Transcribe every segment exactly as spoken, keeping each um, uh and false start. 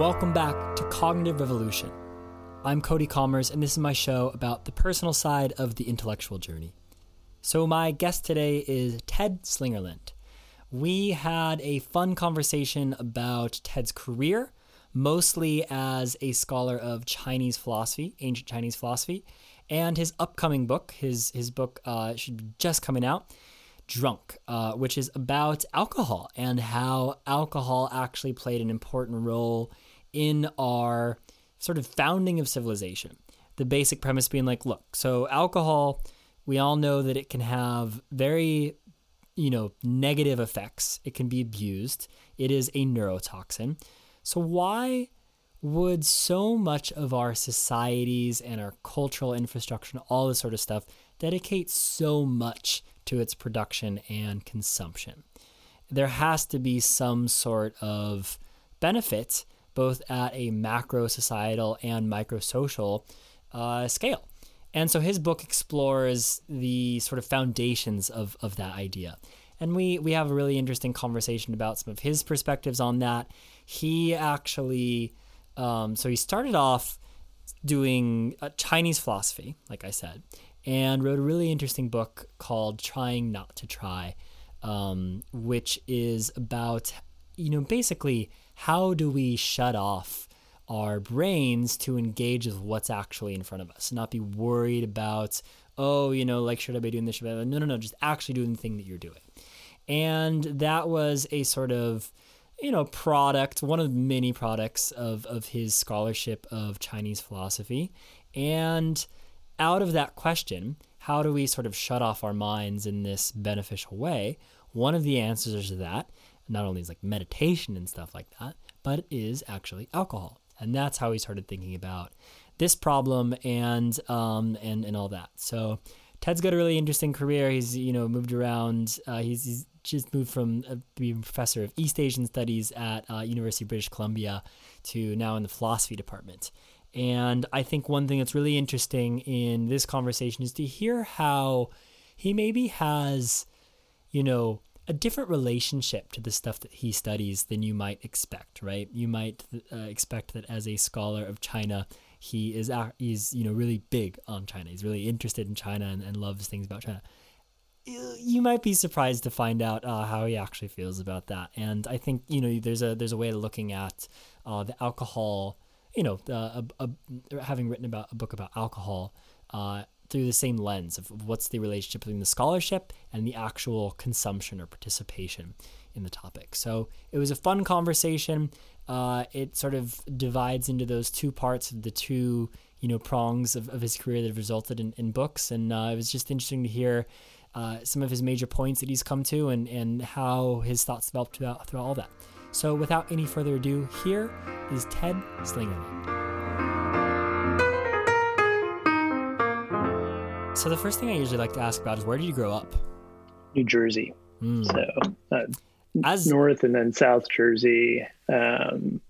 Welcome back to Cognitive Revolution. I'm Cody Kommers, and this is my show about the personal side of the intellectual journey. So my guest today is Ted Slingerland. We had a fun conversation about Ted's career, mostly as a scholar of Chinese philosophy, ancient Chinese philosophy, and his upcoming book. His his book uh, should be just coming out, Drunk, uh, which is about alcohol and how alcohol actually played an important role in our sort of founding of civilization. The basic premise being like, look, so alcohol, we all know that it can have very, you know, negative effects. It can be abused. It is a neurotoxin. So why would so much of our societies and our cultural infrastructure and all this sort of stuff dedicate so much to its production and consumption? There has to be some sort of benefit, both at a macro societal and micro social uh, scale. And so his book explores the sort of foundations of, of that idea. And we, we have a really interesting conversation about some of his perspectives on that. He actually, um, so he started off doing uh, Chinese philosophy, like I said, and wrote a really interesting book called Trying Not to Try, um, which is about, you know, basically how do we shut off our brains to engage with what's actually in front of us, not be worried about, oh, you know, like, should I be doing this? Should I be? No, no, no, just actually doing the thing that you're doing. And that was a sort of, you know, product, one of many products of, of his scholarship of Chinese philosophy. And out of that question, how do we sort of shut off our minds in this beneficial way? One of the answers to that, not only is like meditation and stuff like that, but it is actually alcohol. And that's how he started thinking about this problem and um and, and all that. So Ted's got a really interesting career. He's, you know, moved around. Uh, he's, he's just moved from uh, being professor of East Asian studies at uh, University of British Columbia to now in the philosophy department. And I think one thing that's really interesting in this conversation is to hear how he maybe has, you know, a different relationship to the stuff that he studies than you might expect, right? You might uh, expect that as a scholar of China, he is uh, he's, you know, really big on China. He's really interested in China and, and loves things about China. You might be surprised to find out uh, how he actually feels about that. And I think, you know, there's a there's a way of looking at uh, the alcohol, you know, uh, a, a, having written about a book about alcohol, uh, through the same lens of what's the relationship between the scholarship and the actual consumption or participation in the topic. So it was a fun conversation. Uh, it sort of divides into those two parts of the two, you know, prongs of, of his career that have resulted in, in books. And uh, it was just interesting to hear uh, some of his major points that he's come to and, and how his thoughts developed throughout, throughout all that. So without any further ado, here is Ted Slingerland. So the first thing I usually like to ask about is, where did you grow up? New Jersey. Mm. So uh, As, North and then South Jersey. Um,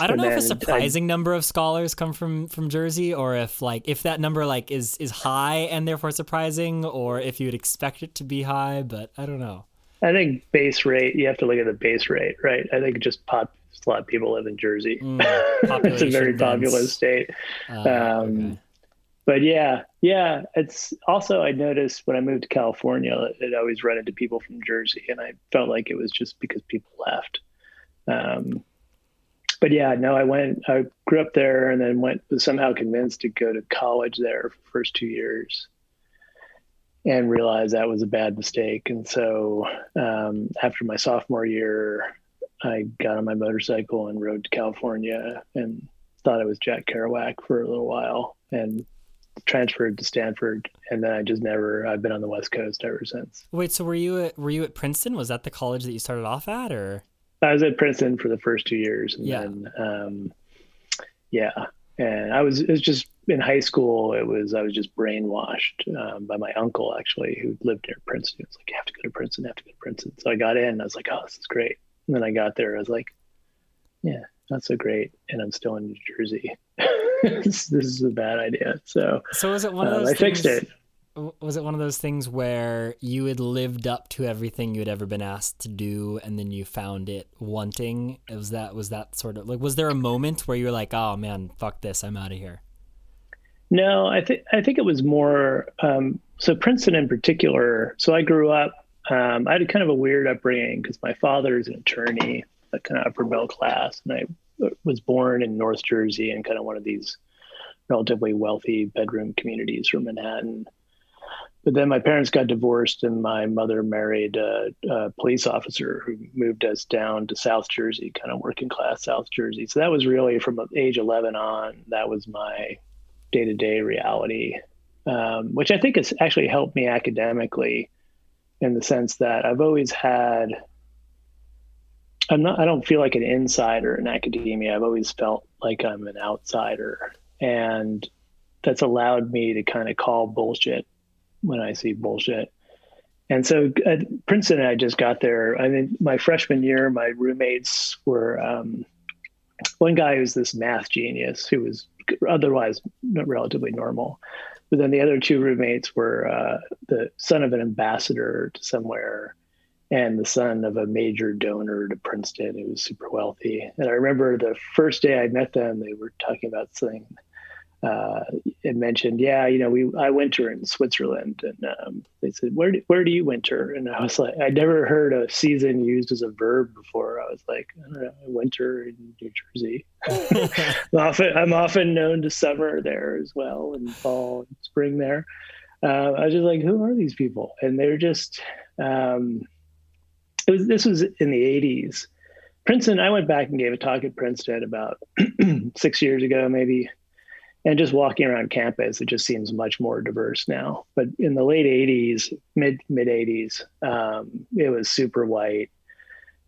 I don't know if a surprising I, number of scholars come from, from Jersey, or if like if that number like is, is high and therefore surprising, or if you would expect it to be high, but I don't know. I think base rate, you have to look at the base rate, right? I think just pop, a lot of people live in Jersey. Mm, it's a very dense, populous state. Uh, um, okay. But yeah, yeah, it's also, I noticed when I moved to California, it always run into people from Jersey, and I felt like it was just because people left. Um, but yeah, no, I went, I grew up there and then went, was somehow convinced to go to college there for the first two years and realized that was a bad mistake. And so um, after my sophomore year, I got on my motorcycle and rode to California and thought I was Jack Kerouac for a little while, and transferred to Stanford, and then I just never I've been on the West Coast ever since. Wait, so were you at, were you at Princeton? Was that the college that you started off at, or? I was at Princeton for the first two years and yeah. then um yeah. And I was it was just in high school it was I was just brainwashed um, by my uncle, actually, who lived near Princeton. He was like, you have to go to Princeton, have to go to Princeton. So I got in and I was like, oh, this is great. And then I got there, I was like, yeah, not so great, and I'm still in New Jersey. this, this is a bad idea. So, so was it one of those? Uh, I things, fixed it. was it one of those things where you had lived up to everything you had ever been asked to do, and then you found it wanting? It was that, was that sort of like, was there a moment where you were like, oh man, fuck this, I'm out of here? No, I think, I think it was more, um, so Princeton in particular. So I grew up, um, I had kind of a weird upbringing because my father is an attorney, that kind of upper middle class. And I was born in North Jersey in kind of one of these relatively wealthy bedroom communities from Manhattan. But then my parents got divorced and my mother married a, a police officer who moved us down to South Jersey, kind of working class South Jersey. So that was really from age eleven on, that was my day-to-day reality, um, which I think has actually helped me academically in the sense that I've always had, I'm not, I don't feel like an insider in academia. I've always felt like I'm an outsider, and that's allowed me to kind of call bullshit when I see bullshit. And so at Princeton, I just got there. I mean, my freshman year, my roommates were, um, one guy who's this math genius who was otherwise relatively normal. But then the other two roommates were uh, the son of an ambassador to somewhere and the son of a major donor to Princeton who was super wealthy. And I remember the first day I met them, they were talking about something. Uh, it mentioned, yeah, you know, we I winter in Switzerland. And um, they said, where do, where do you winter? And I was like, I'd never heard a season used as a verb before. I was like, I don't know, winter in New Jersey. I'm, often, I'm often known to summer there as well, and fall and spring there. Uh, I was just like, who are these people? And they were just, um, it was, this was in the eighties. Princeton, I went back and gave a talk at Princeton about six years ago, maybe. And just walking around campus, it just seems much more diverse now. But in the late eighties, mid mid eighties, um, it was super white,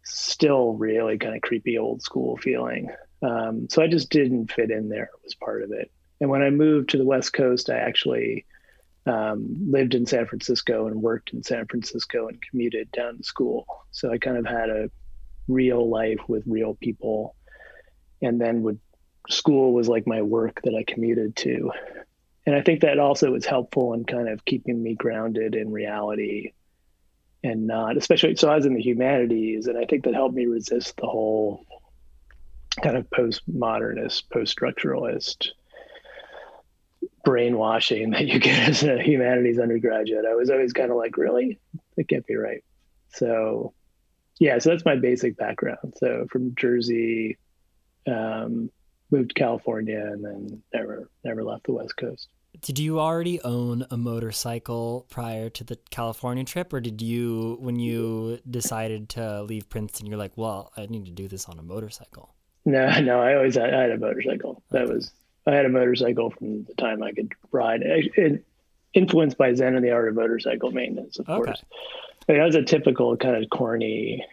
still really kind of creepy old school feeling. Um, so I just didn't fit in there, was part of it. And when I moved to the West Coast, I actually um, lived in San Francisco and worked in San Francisco and commuted down to school. So I kind of had a real life with real people, and then would. School was like my work that I commuted to. And I think that also was helpful in kind of keeping me grounded in reality and not, especially, so I was in the humanities, and I think that helped me resist the whole kind of postmodernist, post-structuralist brainwashing that you get as a humanities undergraduate. I was always kind of like, really? That can't be right. So yeah, so that's my basic background. So from Jersey, um, moved to California, and then never, never left the West Coast. Did you already own a motorcycle prior to the California trip, or did you, when you decided to leave Princeton, you're like, well, I need to do this on a motorcycle? No, no, I always, I, I had a motorcycle. Okay. That was, I had a motorcycle from the time I could ride. I, it, influenced by Zen and the Art of Motorcycle Maintenance, of okay. course. I mean, I was a typical kind of corny,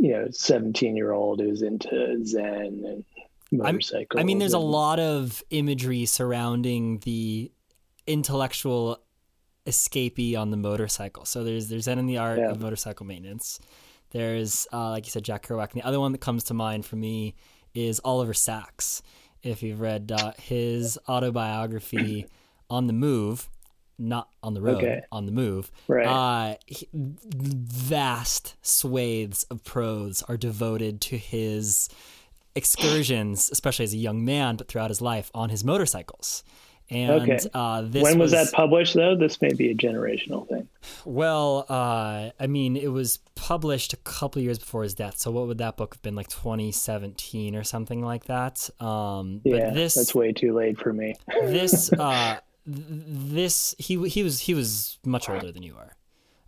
you know, seventeen-year-old who's into Zen and motorcycle. I'm, I mean, there's and... a lot of imagery surrounding the intellectual escapee on the motorcycle. So there's there's Zen and the Art yeah. of Motorcycle Maintenance. There's, uh, like you said, Jack Kerouac. And the other one that comes to mind for me is Oliver Sacks. If you've read uh, his autobiography, On the Move, not on the road, okay. on the move, right. uh, he, vast swathes of prose are devoted to his excursions, especially as a young man, but throughout his life on his motorcycles. And okay. uh, this when was, was that published, though? This may be a generational thing. Well, uh, I mean, it was published a couple of years before his death. So what would that book have been, like twenty seventeen or something like that? Um, yeah, but this, that's way too late for me. This, uh, this he he was he was much older than you are.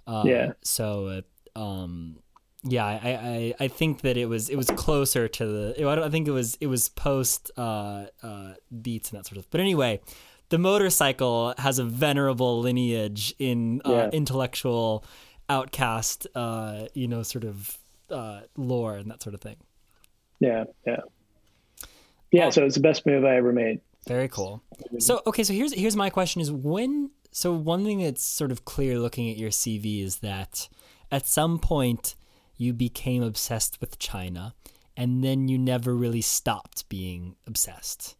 Uh, yeah. So. Um, Yeah, I, I, I think that it was it was closer to the. I don't I think it was it was post uh, uh, Beats and that sort of. But anyway, the motorcycle has a venerable lineage in uh, yeah. intellectual outcast, uh, you know, sort of uh, lore and that sort of thing. Yeah, yeah, yeah. Oh. So it's the best move I ever made. Very cool. So okay, so here's here's my question: is when? So one thing that's sort of clear looking at your C V is that at some point you became obsessed with China, and then you never really stopped being obsessed.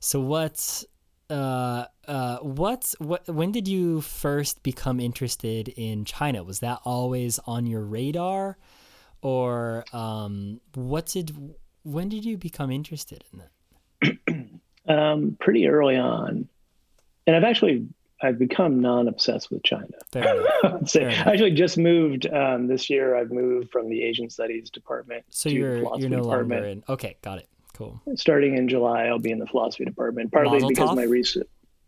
So what uh, uh, what's what? When did you first become interested in China? Was that always on your radar, or um, what did? When did you become interested in that? um, pretty early on, and I've actually. I've become non-obsessed with China. Fair enough. Fair enough. I actually just moved um, this year. I've moved from the Asian Studies department so to you're, the philosophy you're no department. Longer in. Okay, got it. Cool. Starting in July, I'll be in the philosophy department. Partly Mazel because tov? my research,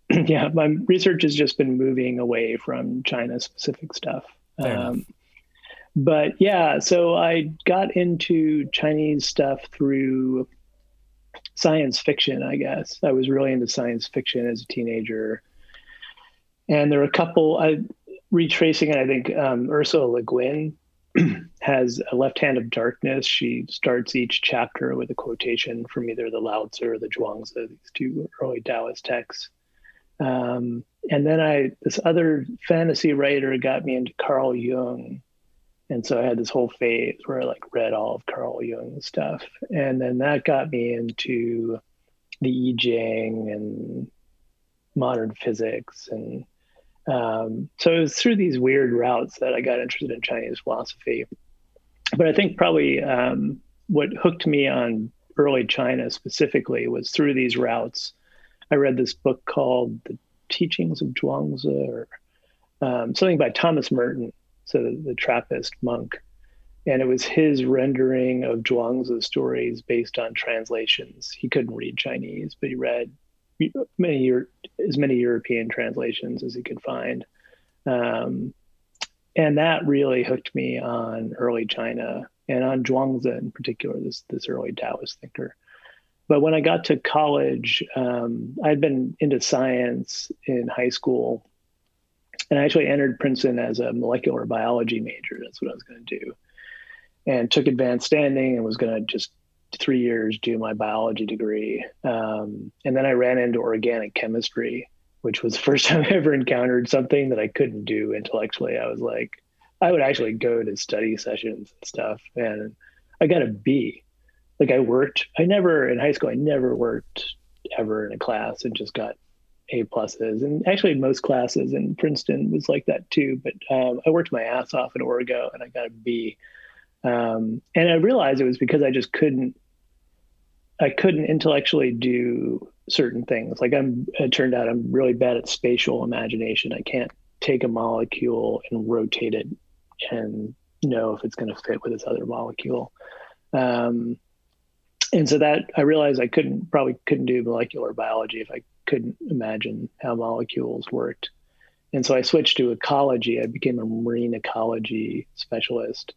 yeah, my research has just been moving away from China-specific stuff. Fair um, enough. But yeah, so I got into Chinese stuff through science fiction. I guess I was really into science fiction as a teenager. And there are a couple, I, retracing it, I think um, Ursula Le Guin has a Left Hand of Darkness. She starts each chapter with a quotation from either the Lao Tzu or the Zhuangzi, these two early Taoist texts. Um, and then I, this other fantasy writer got me into Carl Jung. And so I had this whole phase where I like read all of Carl Jung's stuff. And then that got me into the Yijing and modern physics and Um, so it was through these weird routes that I got interested in Chinese philosophy. But I think probably um, what hooked me on early China specifically was through these routes. I read this book called The Teachings of Zhuangzi or um, something by Thomas Merton, so the, the Trappist monk. And it was his rendering of Zhuangzi stories based on translations. He couldn't read Chinese, but he read many as many European translations as he could find. Um, and that really hooked me on early China and on Zhuangzi in particular, this this early Taoist thinker. But when I got to college, um, I'd been into science in high school. And I actually entered Princeton as a molecular biology major. That's what I was going to do. And took advanced standing and was going to just three years do my biology degree. Um, and then I ran into organic chemistry, which was the first time I ever encountered something that I couldn't do intellectually. I was like, I would actually go to study sessions and stuff. And I got a B. Like I worked, I never, in high school, I never worked ever in a class and just got A pluses. And actually most classes in Princeton was like that too. But um, I worked my ass off in Orgo and I got a B. Um, and I realized it was because I just couldn't, I couldn't intellectually do certain things. Like I'm, it turned out I'm really bad at spatial imagination. I can't take a molecule and rotate it and know if it's going to fit with this other molecule. Um, and so that I realized I couldn't, probably couldn't do molecular biology if I couldn't imagine how molecules worked. And so I switched to ecology. I became a marine ecology specialist.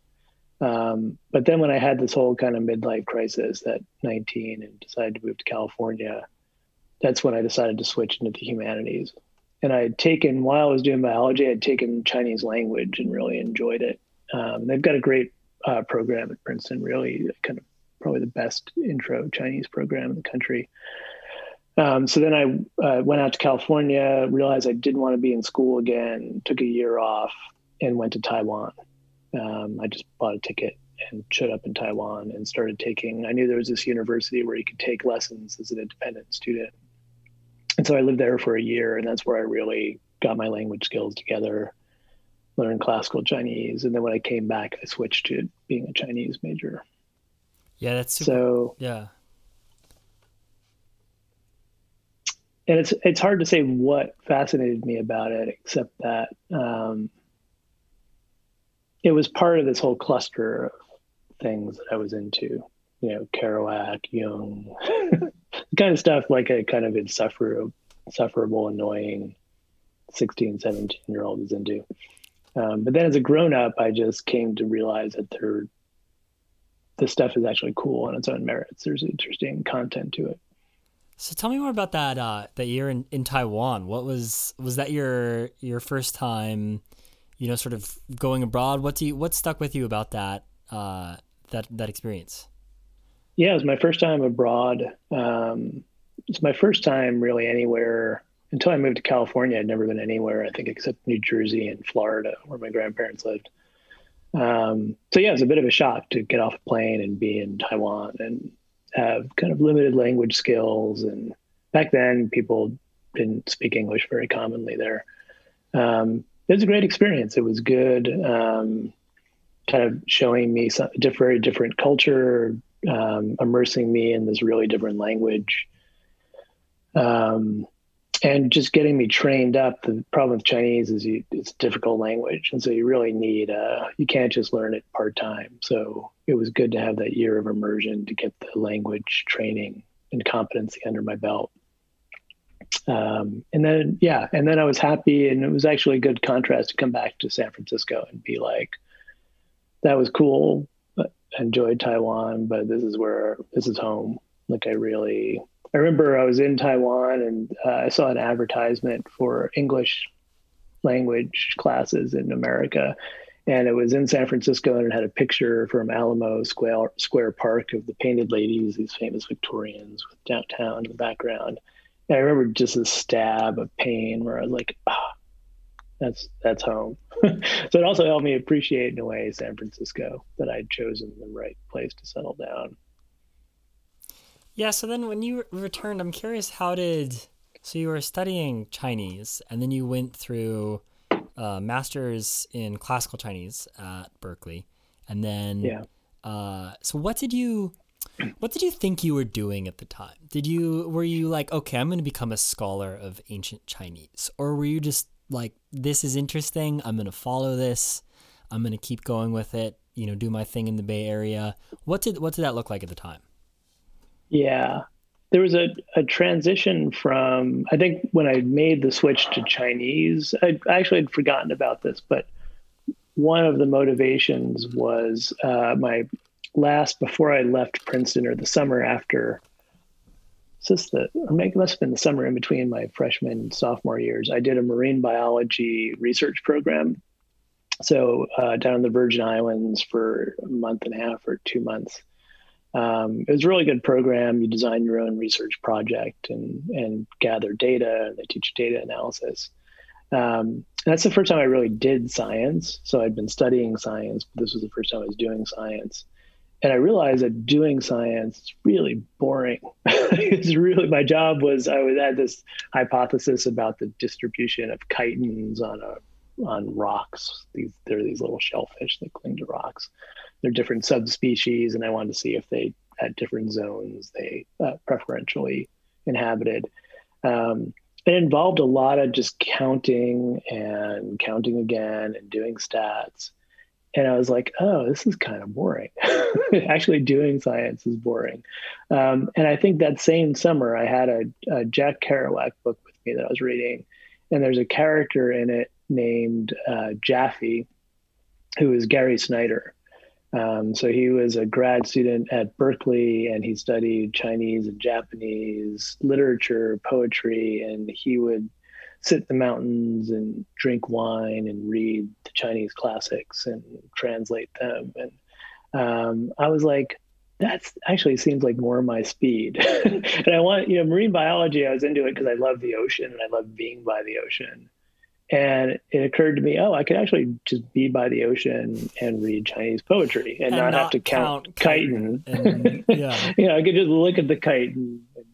Um, but then when I had this whole kind of midlife crisis at nineteen and decided to move to California, that's when I decided to switch into the humanities. And I had taken, while I was doing biology, I had taken Chinese language and really enjoyed it. Um, they've got a great uh, program at Princeton, really kind of probably the best intro Chinese program in the country. Um, so then I uh, went out to California, realized I didn't want to be in school again, took a year off and went to Taiwan. Um, I just bought a ticket and showed up in Taiwan and started taking, I knew there was this university where you could take lessons as an independent student. And so I lived there for a year and that's where I really got my language skills together, learned classical Chinese. And then when I came back, I switched to being a Chinese major. Yeah, that's super, so, yeah. And it's, it's hard to say what fascinated me about it, except that, um, it was part of this whole cluster of things that I was into, you know, Kerouac, Jung, the kind of stuff like a kind of insufferable, insufferable annoying sixteen, seventeen year old is into. Um, but then as a grown up, I just came to realize that there, this stuff is actually cool on its own merits. There's interesting content to it. So tell me more about that, uh, that year in, in Taiwan. What was, was that your, your first time, you know, sort of going abroad? What do you, what stuck with you about that, uh, that, that experience? Yeah, it was my first time abroad. Um, it's my first time really anywhere until I moved to California. I'd never been anywhere, I think, except New Jersey and Florida where my grandparents lived. Um, so yeah, it was a bit of a shock to get off a plane and be in Taiwan and have kind of limited language skills. And back then people didn't speak English very commonly there. Um, it was a great experience. It was good, um, kind of showing me some very different culture, um, immersing me in this really different language, um, and just getting me trained up. The problem with Chinese is you, it's a difficult language, and so you really need, uh, you can't just learn it part-time. So it was good to have that year of immersion to get the language training and competency under my belt. Um, and then, yeah, and then I was happy, and it was actually a good contrast to come back to San Francisco and be like, that was cool, I enjoyed Taiwan, but this is where, this is home. Like I really, I remember I was in Taiwan and uh, I saw an advertisement for English language classes in America. And it was in San Francisco, and it had a picture from Alamo Square, Square Park of the Painted Ladies, these famous Victorians with downtown in the background. And I remember just a stab of pain where I was like, ah, that's, that's home. So it also helped me appreciate in a way San Francisco, that I'd chosen the right place to settle down. Yeah. So then when you returned, I'm curious, how did, so you were studying Chinese, and then you went through a master's in classical Chinese at Berkeley. And then, yeah. uh, so what did you, what did you think you were doing at the time? Did you, were you like, okay, I'm going to become a scholar of ancient Chinese, or were you just like, this is interesting, I'm going to follow this, I'm going to keep going with it, you know, do my thing in the Bay Area? What did, what did that look like at the time? Yeah, there was a, a transition from, I think when I made the switch to Chinese, I actually had forgotten about this, but one of the motivations was uh, my last, before I left Princeton, or the summer after, since the, or maybe it must have been the summer in between my freshman and sophomore years, I did a marine biology research program. So uh, down in the Virgin Islands for a month and a half or two months. Um, it was a really good program. You design your own research project and, and gather data, and they teach data analysis. Um, that's the first time I really did science. So I'd been studying science, but this was the first time I was doing science. And I realized that doing science is really boring. It's really, my job was, I was, had this hypothesis about the distribution of chitons on a, on rocks. These, they're these little shellfish that cling to rocks. They're different subspecies, and I wanted to see if they had different zones they uh, preferentially inhabited. Um, it involved a lot of just counting and counting again and doing stats. And I was like, oh, this is kind of boring. Actually doing science is boring. Um, and I think that same summer I had a, a Jack Kerouac book with me that I was reading. And there's a character in it named uh, Jaffe, who is Gary Snyder. Um, so he was a grad student at Berkeley, and he studied Chinese and Japanese literature, poetry, and he would sit in the mountains and drink wine and read the Chinese classics and translate them. And um, I was like, that's actually seems like more my speed. And I want, you know, marine biology, I was into it because I love the ocean and I love being by the ocean. And it occurred to me, oh, I could actually just be by the ocean and read Chinese poetry and, and not, not have to count, count chitin. And, yeah. You know, I could just look at the chitin and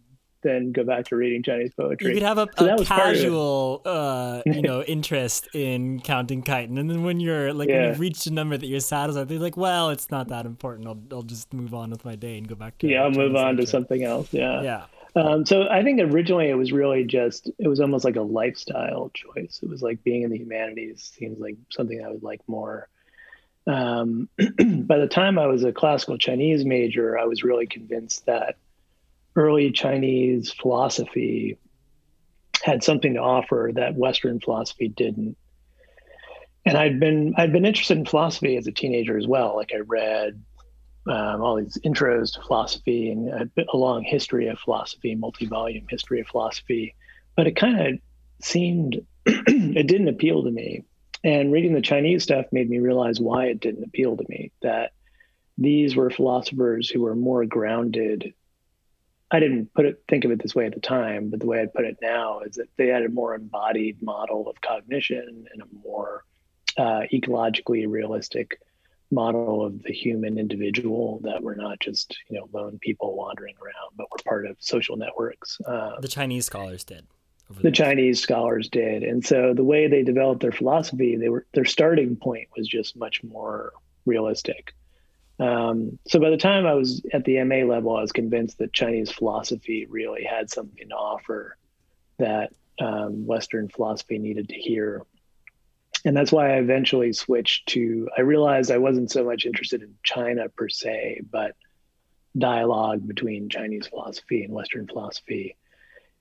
then go back to reading Chinese poetry. You could have a, so a casual, uh, you know, interest in counting chitin. And then when you're like, yeah. when you've reached a number that you're satisfied, they're like, well, it's not that important. I'll, I'll just move on with my day and go back to. Yeah, I'll move on to something else. Yeah. Yeah. Um, so I think originally it was really just, it was almost like a lifestyle choice. It was like being in the humanities seems like something I would like more. Um, by the time I was a classical Chinese major, I was really convinced that early Chinese philosophy had something to offer that Western philosophy didn't. And I'd been, I'd been interested in philosophy as a teenager as well. Like I read Um, all these intros to philosophy and a, a long history of philosophy, multi-volume history of philosophy, but it kind of seemed, it didn't appeal to me. And reading the Chinese stuff made me realize why it didn't appeal to me, that these were philosophers who were more grounded. I didn't put it, think of it this way at the time, but the way I'd put it now is that they had a more embodied model of cognition and a more uh, ecologically realistic model of the human individual, that we're not just, you know, lone people wandering around, but we're part of social networks. Um, the Chinese scholars did. Over the, the Chinese scholars did. And so the way they developed their philosophy, they were their starting point was just much more realistic. Um, so by the time I was at the M A level, I was convinced that Chinese philosophy really had something to offer that um, Western philosophy needed to hear. And that's why I eventually switched to, I realized I wasn't so much interested in China per se, but dialogue between Chinese philosophy and Western philosophy.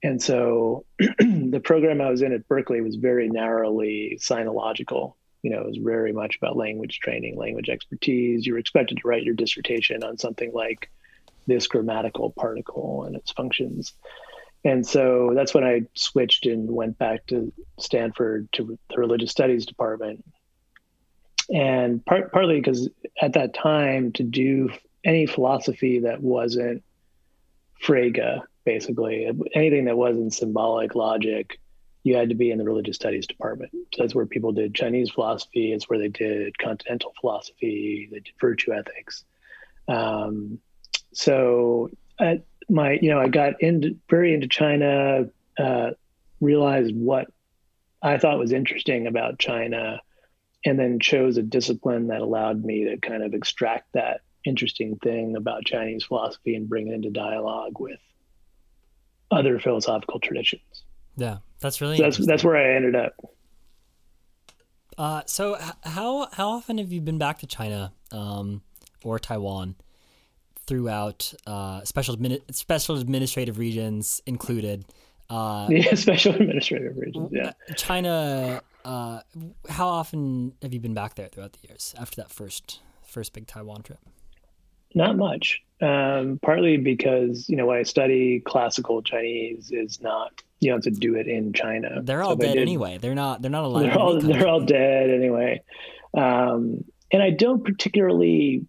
And so the program I was in at Berkeley was very narrowly sinological. You know, it was very much about language training, language expertise. You were expected to write your dissertation on something like this grammatical particle and its functions. And so that's when I switched and went back to Stanford to the religious studies department. And part, partly because at that time, to do any philosophy that wasn't Frege, basically, anything that wasn't symbolic logic, you had to be in the religious studies department. So that's where people did Chinese philosophy. It's where they did continental philosophy. They did virtue ethics. Um, so at my, you know, I got into very into China, uh, realized what I thought was interesting about China, and then chose a discipline that allowed me to kind of extract that interesting thing about Chinese philosophy and bring it into dialogue with other philosophical traditions. Yeah, that's really so that's that's where I ended up. Uh, so how how often have you been back to China um, or Taiwan throughout uh, special admini- special administrative regions included? Uh, yeah, special administrative regions. Yeah, China. Uh, how often have you been back there throughout the years after that first first big Taiwan trip? Not much. Um, partly because, you know, when I study classical Chinese is not, you don't have to do it in China. They're all so dead did, anyway. They're not, they're not alive. They're all, they're all dead anyway. Um, and I don't particularly,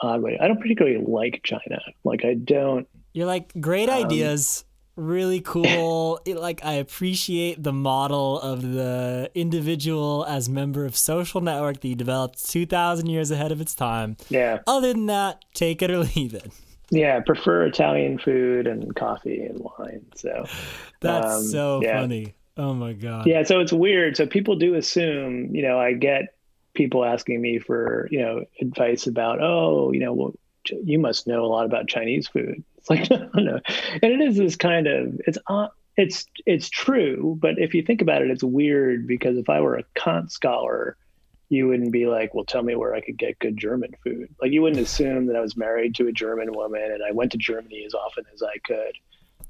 odd way, I don't particularly like China. Like I don't. You're like, great um, ideas. Really cool. It, like I appreciate the model of the individual as member of social network that you developed two thousand years ahead of its time. Yeah. Other than that, take it or leave it. Yeah, prefer Italian food and coffee and wine. So that's um, so yeah. funny. Oh my god. Yeah, so it's weird. So people do assume, you know, I get people asking me for, you know, advice about, oh, you know, well, you must know a lot about Chinese food. It's like, no, no. And it is this kind of, it's, uh, it's, it's true, but if you think about it, it's weird because if I were a Kant scholar, you wouldn't be like, well, tell me where I could get good German food. Like you wouldn't assume that I was married to a German woman and I went to Germany as often as I could.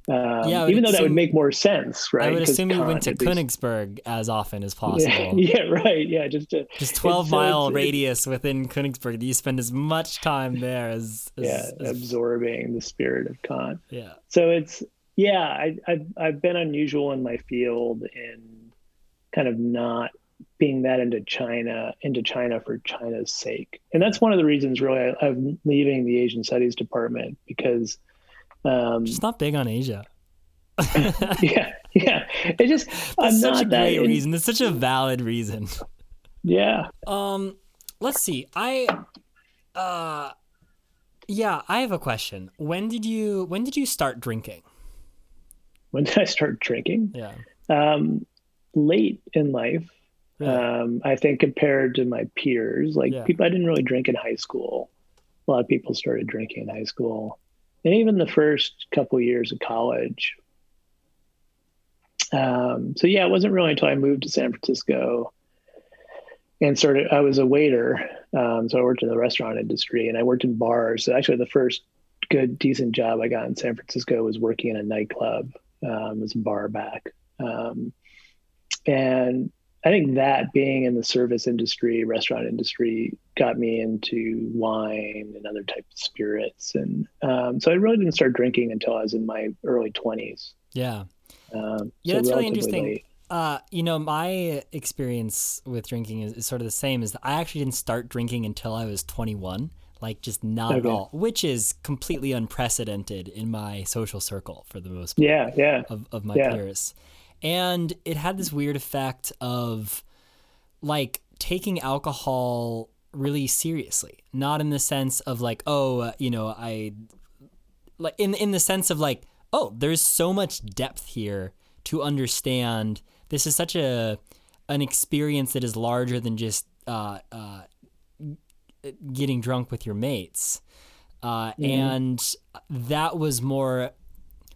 Um, yeah, I even though assume, that would make more sense, right? I would assume Kant, you went to Königsberg as often as possible. Yeah, yeah right. Yeah, just to, just twelve mile so, radius within Königsberg. That you spend as much time there as, as yeah, as, absorbing the spirit of Kant. Yeah. So it's yeah, I, I've I've been unusual in my field in kind of not being that into China, into China for China's sake, and that's one of the reasons really I, I'm leaving the Asian Studies department because. Um, just not big on Asia. yeah, yeah. It just that's I'm such not a great that reason. It's such a valid reason. Yeah. Um. Let's see. I. Uh. Yeah, I have a question. When did you When did you start drinking? When did I start drinking? Yeah. Um. Late in life. Really? Um. I think compared to my peers, like yeah. people, I didn't really drink in high school. A lot of people started drinking in high school. And even the first couple of years of college. Um, so yeah, it wasn't really until I moved to San Francisco and started, I was a waiter. Um, so I worked in the restaurant industry and I worked in bars. So actually the first good, decent job I got in San Francisco was working in a nightclub, um, as a bar back. Um, and I think that being in the service industry, restaurant industry, got me into wine and other types of spirits. And um, so I really didn't start drinking until I was in my early twenties. Yeah. Um, yeah, so that's really interesting. Uh, you know, my experience with drinking is, is sort of the same. Is that I actually didn't start drinking until I was twenty-one, like just not okay. at all, which is completely unprecedented in my social circle for the most part yeah, yeah. Of, of my yeah. peers. And it had this weird effect of like taking alcohol really seriously, not in the sense of like, oh, uh, you know, I like in, in the sense of like, oh, there's so much depth here to understand. This is such a an experience that is larger than just uh, uh, getting drunk with your mates. Uh, mm-hmm. And that was more,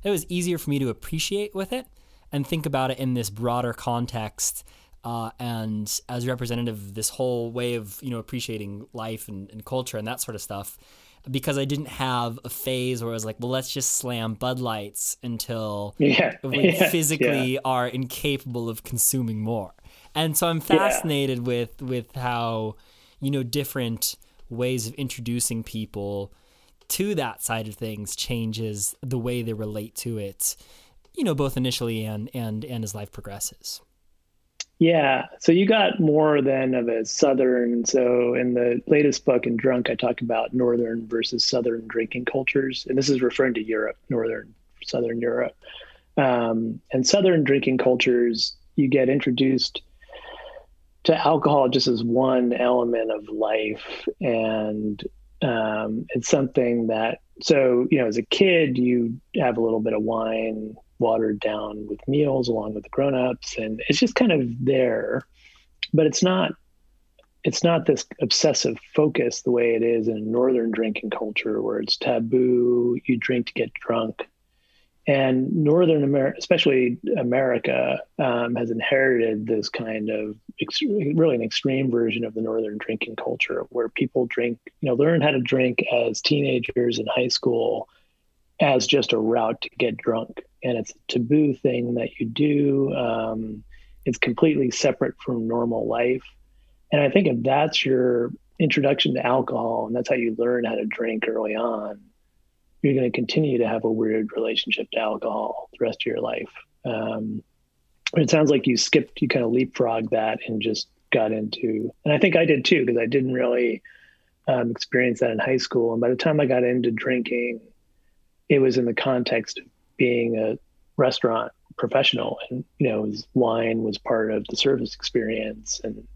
it was easier for me to appreciate with it and think about it in this broader context, uh, and as representative of this whole way of, you know, appreciating life and, and culture and that sort of stuff, because I didn't have a phase where I was like, well, let's just slam Bud Lights until yeah. we yeah. physically yeah. are incapable of consuming more. And so I'm fascinated yeah. with, with how, you know, different ways of introducing people to that side of things changes the way they relate to it, you know, both initially and, and, and as life progresses. Yeah. So you got more than of a Southern. So in the latest book in Drunk, I talk about Northern versus Southern drinking cultures. And this is referring to Europe, Northern, Southern Europe. Um, and Southern drinking cultures, you get introduced to alcohol just as one element of life. And um, it's something that, so, you know, as a kid, you have a little bit of wine watered down with meals along with the grown-ups, and it's just kind of there, but it's not, it's not this obsessive focus the way it is in Northern drinking culture where it's taboo. You drink to get drunk. And Northern America, especially America, um, has inherited this kind of ex- really an extreme version of the Northern drinking culture where people drink, you know, learn how to drink as teenagers in high school as just a route to get drunk. And it's a taboo thing that you do. Um, it's completely separate from normal life. And I think if that's your introduction to alcohol and that's how you learn how to drink early on, you're going to continue to have a weird relationship to alcohol the rest of your life. Um, it sounds like you skipped, you kind of leapfrogged that and just got into, and I think I did too, because I didn't really um, experience that in high school. And by the time I got into drinking, it was in the context of being a restaurant professional, and, you know, was, wine was part of the service experience. And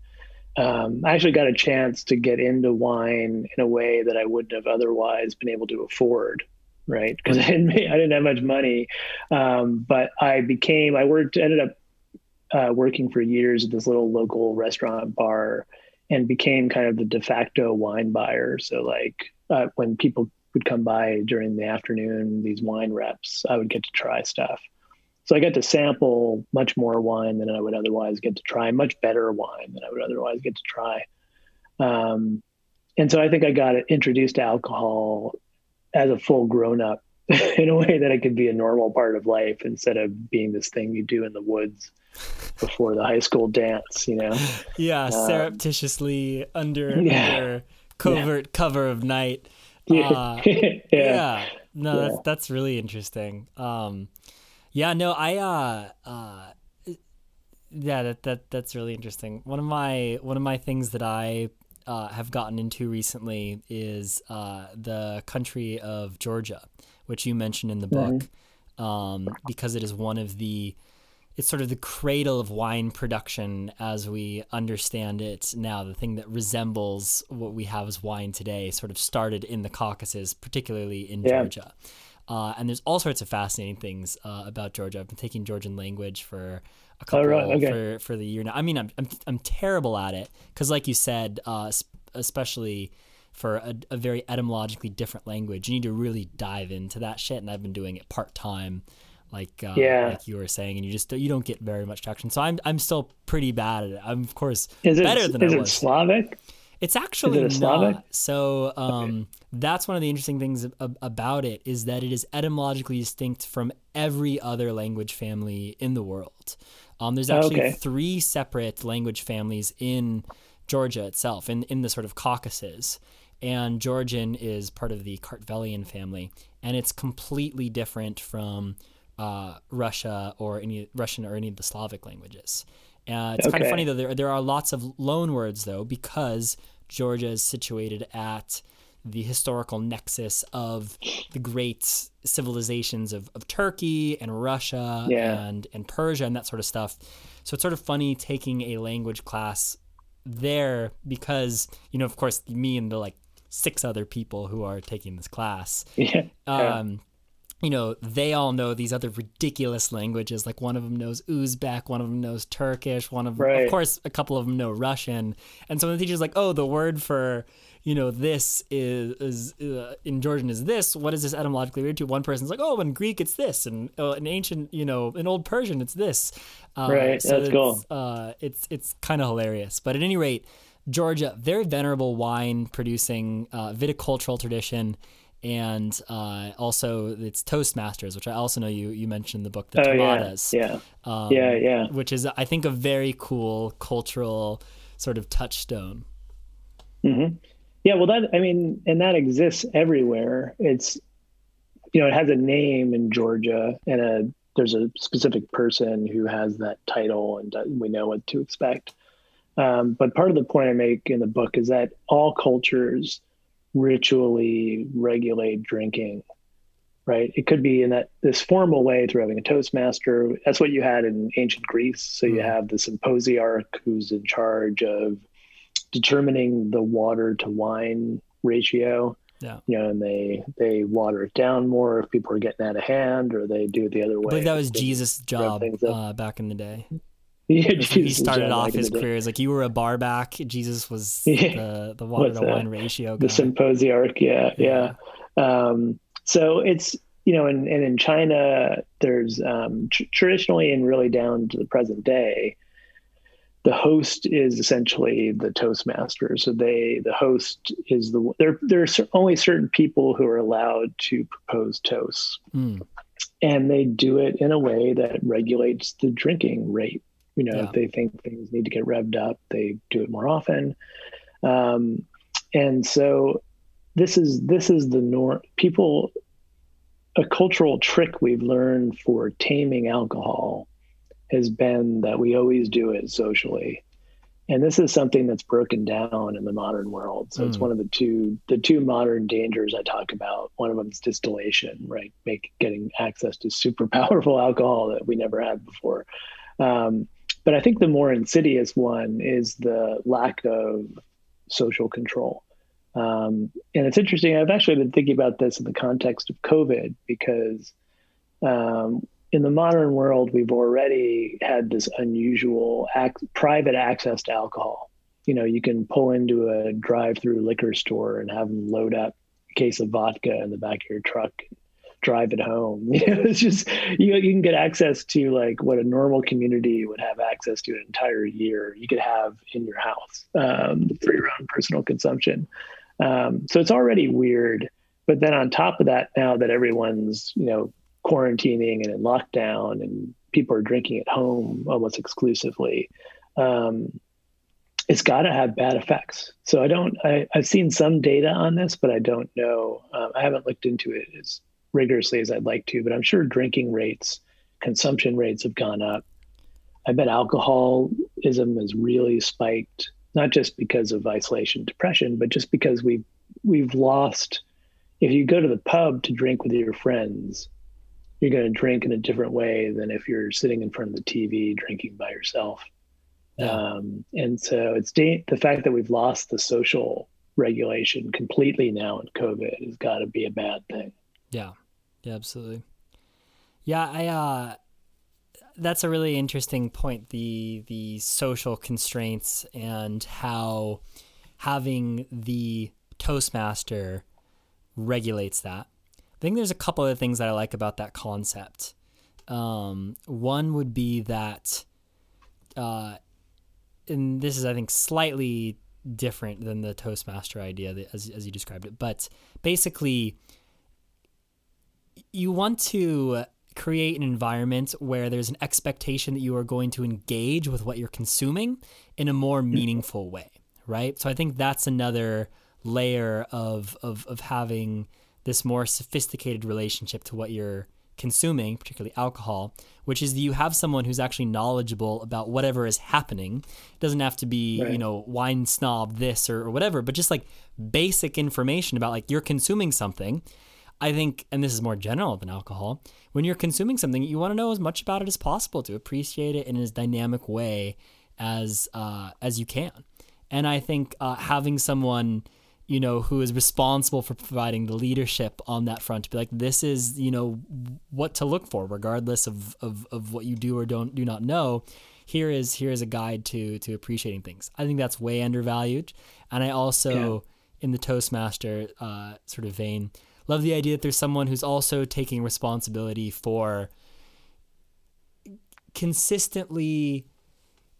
um, I actually got a chance to get into wine in a way that I wouldn't have otherwise been able to afford. Right. Cause I didn't, I didn't have much money. Um, but I became, I worked, ended up uh, working for years at this little local restaurant bar and became kind of the de facto wine buyer. So like uh, when people would come by during the afternoon, these wine reps, I would get to try stuff. So I got to sample much more wine than I would otherwise get to try, much better wine than I would otherwise get to try. Um, and so I think I got introduced to alcohol as a full grown up in a way that it could be a normal part of life instead of being this thing you do in the woods before the high school dance, you know? Yeah, um, surreptitiously under, yeah, under covert yeah. cover of night. Yeah. Uh, yeah. yeah. No, yeah. that's that's really interesting. Um, yeah, no, I uh, uh, yeah, that that that's really interesting. One of my one of my things that I uh, have gotten into recently is uh, the country of Georgia, which you mentioned in the book, mm-hmm. um, because it is one of the it's sort of the cradle of wine production as we understand it now. The thing that resembles what we have as wine today sort of started in the Caucasus, particularly in yeah. Georgia. Uh, and there's all sorts of fascinating things uh, about Georgia. I've been taking Georgian language for a couple oh, right. okay. for, for the year now. I mean, I'm I'm, I'm terrible at it because, like you said, uh, especially for a, a very etymologically different language, you need to really dive into that shit. And I've been doing it part time. Like uh, yeah. like you were saying, and you just you don't get very much traction. So I'm I'm still pretty bad at it. I'm of course is it, better than is I was. Is it Slavic? It's actually is it a Slavic? Not. So um, okay. that's one of the interesting things ab- about it is that it is etymologically distinct from every other language family in the world. Um, there's actually okay. three separate language families in Georgia itself, in in the sort of Caucasus. And Georgian is part of the Kartvelian family, and it's completely different from Uh, Russia or any Russian or any of the Slavic languages. Uh, it's okay. kind of funny though. There there are lots of loan words though, because Georgia is situated at the historical nexus of the great civilizations of, of Turkey and Russia yeah. and and Persia and that sort of stuff. So it's sort of funny taking a language class there because, you know, of course, me and the like six other people who are taking this class. Yeah. Um, yeah. you know, they all know these other ridiculous languages. Like one of them knows Uzbek, one of them knows Turkish, one of them, right. of course, a couple of them know Russian. And so the teacher's like, oh, the word for, you know, this is, is uh, in Georgian is this. What is this etymologically related to? One person's like, oh, in Greek, it's this. And uh, in ancient, you know, in old Persian, it's this. Um, right. So That's it's, cool. Uh, it's, it's kind of hilarious. But at any rate, Georgia, very venerable wine producing uh, viticultural tradition. And uh, also it's Toastmasters, which I also know you you mentioned the book, The oh, Tomadas. Yeah, yeah. Um, yeah, yeah. Which is, I think, a very cool cultural sort of touchstone. Mm-hmm. Yeah, well, that, I mean, and that exists everywhere. It's, you know, it has a name in Georgia, and a, there's a specific person who has that title, and we know what to expect. Um, but part of the point I make in the book is that all cultures ritually regulate drinking, right? It could be in that this formal way through having a Toastmaster. That's what you had in ancient Greece. So you have the symposiarch who's in charge of determining the water to wine ratio. Yeah, you know, and they they water it down more if people are getting out of hand, or they do it the other way. I believe that was Jesus' job uh, back in the day. Yeah, he started off his career as like, you were a bar back. Jesus was yeah. the, the water What's to that? wine ratio guy. The symposiarch, yeah, yeah. yeah. Um, so it's, you know, and, and in China, there's um, tr- traditionally and really down to the present day, the host is essentially the Toastmaster. So they, the host is the, there, there are only certain people who are allowed to propose toasts. Mm. And they do it in a way that regulates the drinking rate. You know, yeah. if they think things need to get revved up, they do it more often. Um, and so this is this is the norm. People, a cultural trick we've learned for taming alcohol has been that we always do it socially. And this is something that's broken down in the modern world. So mm. it's one of the two the two modern dangers I talk about. One of them is distillation, right? Make, getting access to super powerful alcohol that we never had before. Um, But I think the more insidious one is the lack of social control. Um, and it's interesting. I've actually been thinking about this in the context of COVID, because um, in the modern world, we've already had this unusual ac- private access to alcohol. You know, you can pull into a drive-through liquor store and have them load up a case of vodka in the back of your truck, drive it home. You know, it's just, you know, you can get access to like what a normal community would have access to an entire year. You could have in your house um, for your own personal consumption. Um, so it's already weird. But then on top of that, now that everyone's, you know, quarantining and in lockdown and people are drinking at home almost exclusively, um, it's got to have bad effects. So I don't, I, I've seen some data on this, but I don't know. Um, I haven't looked into it as rigorously as I'd like to, but I'm sure drinking rates, consumption rates have gone up. I bet alcoholism has really spiked, not just because of isolation, depression, but just because we've, we've lost, if you go to the pub to drink with your friends, you're going to drink in a different way than if you're sitting in front of the T V drinking by yourself. Yeah. Um, and so it's da- the fact that we've lost the social regulation completely now in COVID has got to be a bad thing. Yeah. Yeah, absolutely. Yeah, I uh that's a really interesting point, the the social constraints and how having the Toastmaster regulates that. I think there's a couple of things that I like about that concept. Um one would be that uh and this is, I think, slightly different than the Toastmaster idea that, as as you described it, but basically you want to create an environment where there's an expectation that you are going to engage with what you're consuming in a more meaningful way, right? So I think that's another layer of of of having this more sophisticated relationship to what you're consuming, particularly alcohol, which is that you have someone who's actually knowledgeable about whatever is happening. It doesn't have to be, right. you know, wine snob this or, or whatever, but just like basic information about like you're consuming something. I think, and this is more general than alcohol, when you're consuming something, you want to know as much about it as possible to appreciate it in as dynamic way as uh, as you can. And I think uh, having someone, you know, who is responsible for providing the leadership on that front to be like, this is, you know, what to look for, regardless of, of, of what you do or don't do not know. Here is here is a guide to to appreciating things. I think that's way undervalued. And I also, yeah. in the Toastmaster uh, sort of vein, love the idea that there's someone who's also taking responsibility for consistently,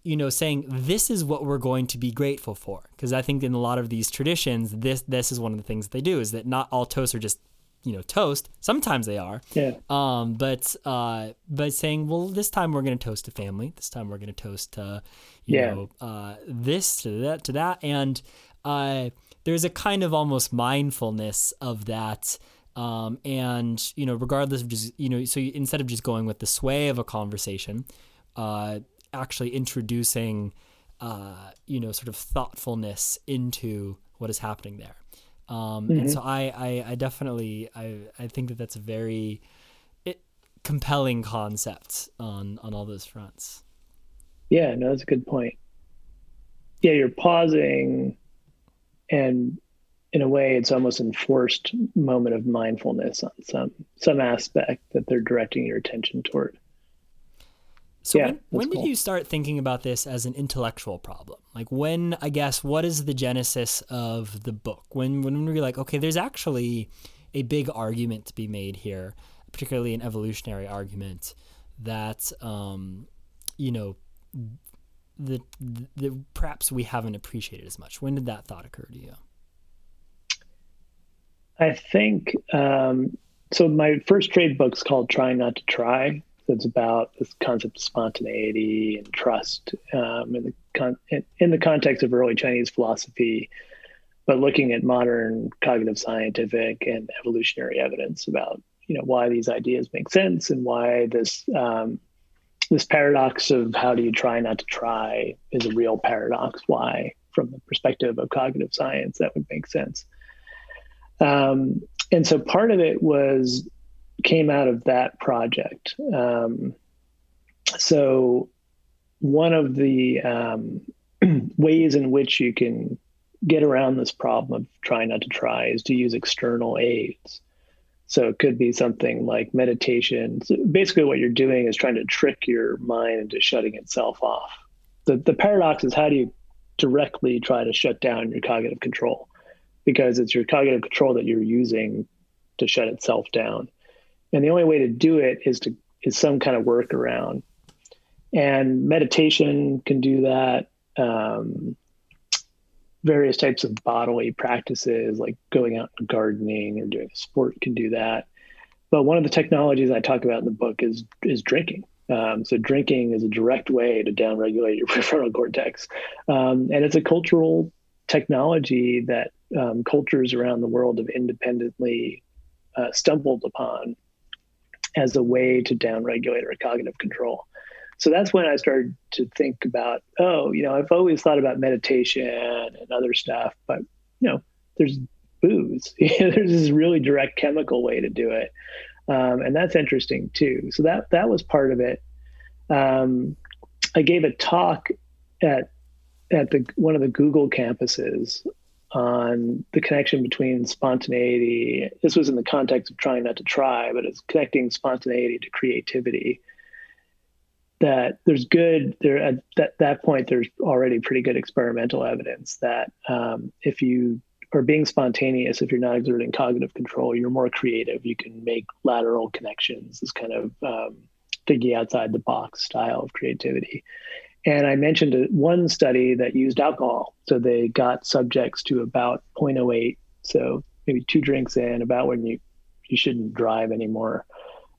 you know, saying this is what we're going to be grateful for. Because I think in a lot of these traditions, this this is one of the things that they do, is that not all toasts are just, you know, toast. Sometimes they are. Yeah. Um, but uh, but saying, well, this time we're going to toast to family. This time we're going to toast to, you yeah. know, uh, this to that to that. And uh, there's a kind of almost mindfulness of that. Um, and you know, regardless of just you know, so you, instead of just going with the sway of a conversation, uh. actually introducing, uh, you know, sort of thoughtfulness into what is happening there. Um, mm-hmm. And so I, I, I definitely, I, I think that that's a very it, compelling concept on, on all those fronts. Yeah, no, that's a good point. Yeah. You're pausing, and in a way it's almost enforced moment of mindfulness on some, some aspect that they're directing your attention toward. So yeah, when, when cool. did you start thinking about this as an intellectual problem? Like when, I guess, what is the genesis of the book? When when were you like, okay, there's actually a big argument to be made here, particularly an evolutionary argument that, um, you know, the, the perhaps we haven't appreciated as much. When did that thought occur to you? I think, um, so my first trade book's called Trying Not to Try. It's about this concept of spontaneity and trust um, in, the con- in the context of early Chinese philosophy, but looking at modern cognitive scientific and evolutionary evidence about, you know, why these ideas make sense and why this um, this paradox of how do you try not to try is a real paradox. Why, from the perspective of cognitive science, that would make sense. Um, and so part of it was... came out of that project. Um, so one of the um, ways in which you can get around this problem of trying not to try is to use external aids. So it could be something like meditation. So basically what you're doing is trying to trick your mind into shutting itself off. The, the paradox is, how do you directly try to shut down your cognitive control? Because it's your cognitive control that you're using to shut itself down. And the only way to do it is to is some kind of workaround. And meditation can do that. Um, various types of bodily practices, like going out and gardening or doing a sport, can do that. But one of the technologies I talk about in the book is is drinking. Um, so drinking is a direct way to downregulate your prefrontal cortex. Um, and it's a cultural technology that um, cultures around the world have independently Uh, stumbled upon as a way to downregulate our cognitive control. So that's when I started to think about, oh, you know, I've always thought about meditation and other stuff, but, you know, there's booze. There's this really direct chemical way to do it. Um, and that's interesting too. So that, that was part of it. Um, I gave a talk at, at the, one of the Google campuses on the connection between spontaneity. This was in the context of trying not to try, but it's connecting spontaneity to creativity. That there's good, there at that, that point, there's already pretty good experimental evidence that um, if you are being spontaneous, if you're not exerting cognitive control, you're more creative. You can make lateral connections, this kind of um, thinking outside the box style of creativity. And I mentioned one study that used alcohol. So they got subjects to about zero point zero eight, so maybe two drinks in, about when you, you shouldn't drive anymore.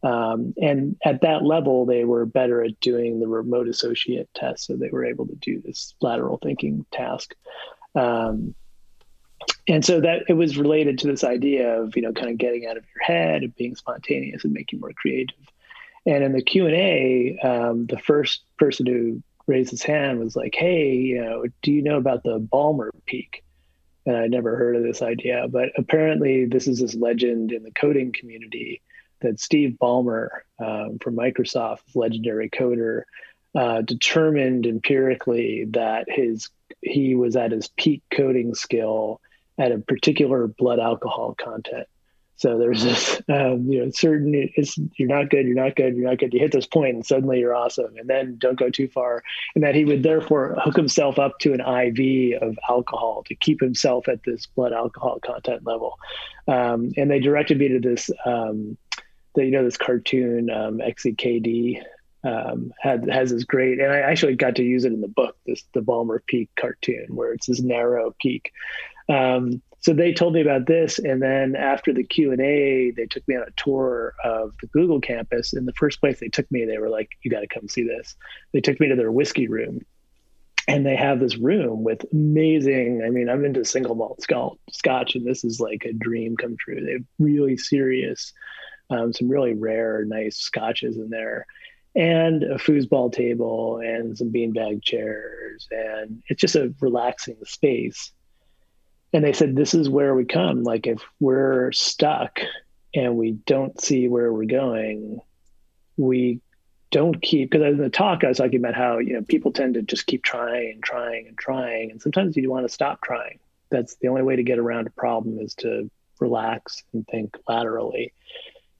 Um, and at that level, they were better at doing the remote associate test. So they were able to do this lateral thinking task. Um, and so that it was related to this idea of, you know, kind of getting out of your head and being spontaneous and making more creative. And in the Q and A, um, the first person who raised his hand was like, hey, you know, do you know about the Balmer Peak? And I never heard of this idea, but apparently this is this legend in the coding community that Steve Ballmer um, from Microsoft, legendary coder, uh, determined empirically that his he was at his peak coding skill at a particular blood alcohol content. So there's this, um, you know, certain, it's, you're not good, you're not good, you're not good. You hit this point and suddenly you're awesome. And then don't go too far. And that he would therefore hook himself up to an I V of alcohol to keep himself at this blood alcohol content level. Um, and they directed me to this, um, the, you know, this cartoon, um, X E K D, um, had, has this great, and I actually got to use it in the book, this, the Balmer Peak cartoon, where it's this narrow peak. Um, So they told me about this, and then after the Q and A, they took me on a tour of the Google campus. In the first place they took me, they were like, you got to come see this. They took me to their whiskey room, and they have this room with amazing, I mean, I'm into single malt scotch, and this is like a dream come true. They have really serious, um, some really rare, nice scotches in there, and a foosball table and some beanbag chairs, and it's just a relaxing space. And they said, this is where we come. Like, if we're stuck and we don't see where we're going, we don't keep, because in the talk, I was talking about how, you know, people tend to just keep trying and trying and trying. And sometimes you want to stop trying. That's the only way to get around a problem, is to relax and think laterally.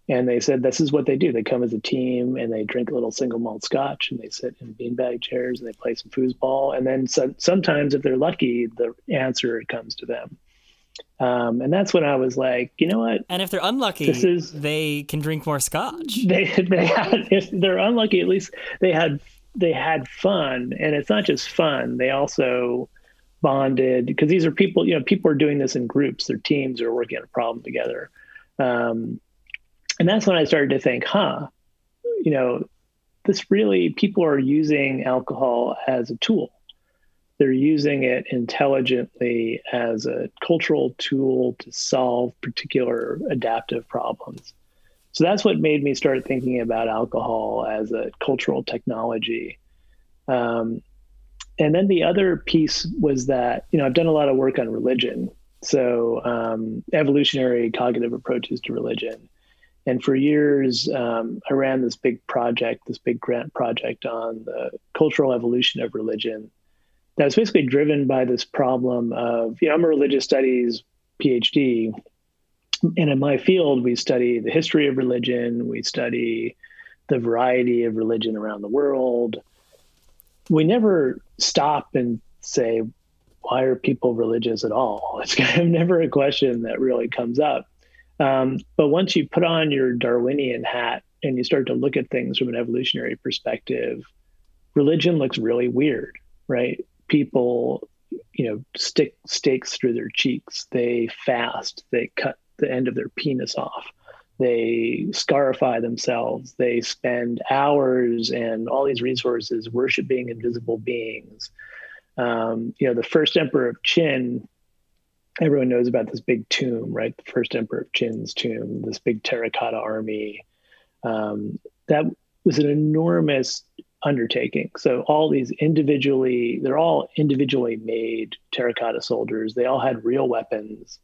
And they said, this is what they do. They come as a team and they drink a little single malt scotch and they sit in beanbag chairs and they play some foosball. And then so, sometimes if they're lucky, the answer comes to them. Um, and that's when I was like, you know what? And if they're unlucky, this is, they can drink more scotch. They, they had, if they're unlucky, at least they had, they had fun. And it's not just fun. They also bonded, because these are people, you know, people are doing this in groups. Their teams are working on a problem together. Um, And that's when I started to think, huh, you know, this really, people are using alcohol as a tool. They're using it intelligently as a cultural tool to solve particular adaptive problems. So that's what made me start thinking about alcohol as a cultural technology. Um, and then the other piece was that, you know, I've done a lot of work on religion. So um, evolutionary cognitive approaches to religion. And for years, um, I ran this big project, this big grant project on the cultural evolution of religion that was basically driven by this problem of, you know, I'm a religious studies PhD. And in my field, we study the history of religion. We study the variety of religion around the world. We never stop and say, why are people religious at all? It's kind of never a question that really comes up. Um, but once you put on your Darwinian hat and you start to look at things from an evolutionary perspective, religion looks really weird, right? People, you know, stick stakes through their cheeks. They fast. They cut the end of their penis off. They scarify themselves. They spend hours and all these resources worshiping invisible beings. Um, you know, the first emperor of Qin, everyone knows about this big tomb, right? The first emperor of Qin's tomb, this big terracotta army. Um, that was an enormous undertaking. So all these individually, they're all individually made terracotta soldiers. They all had real weapons.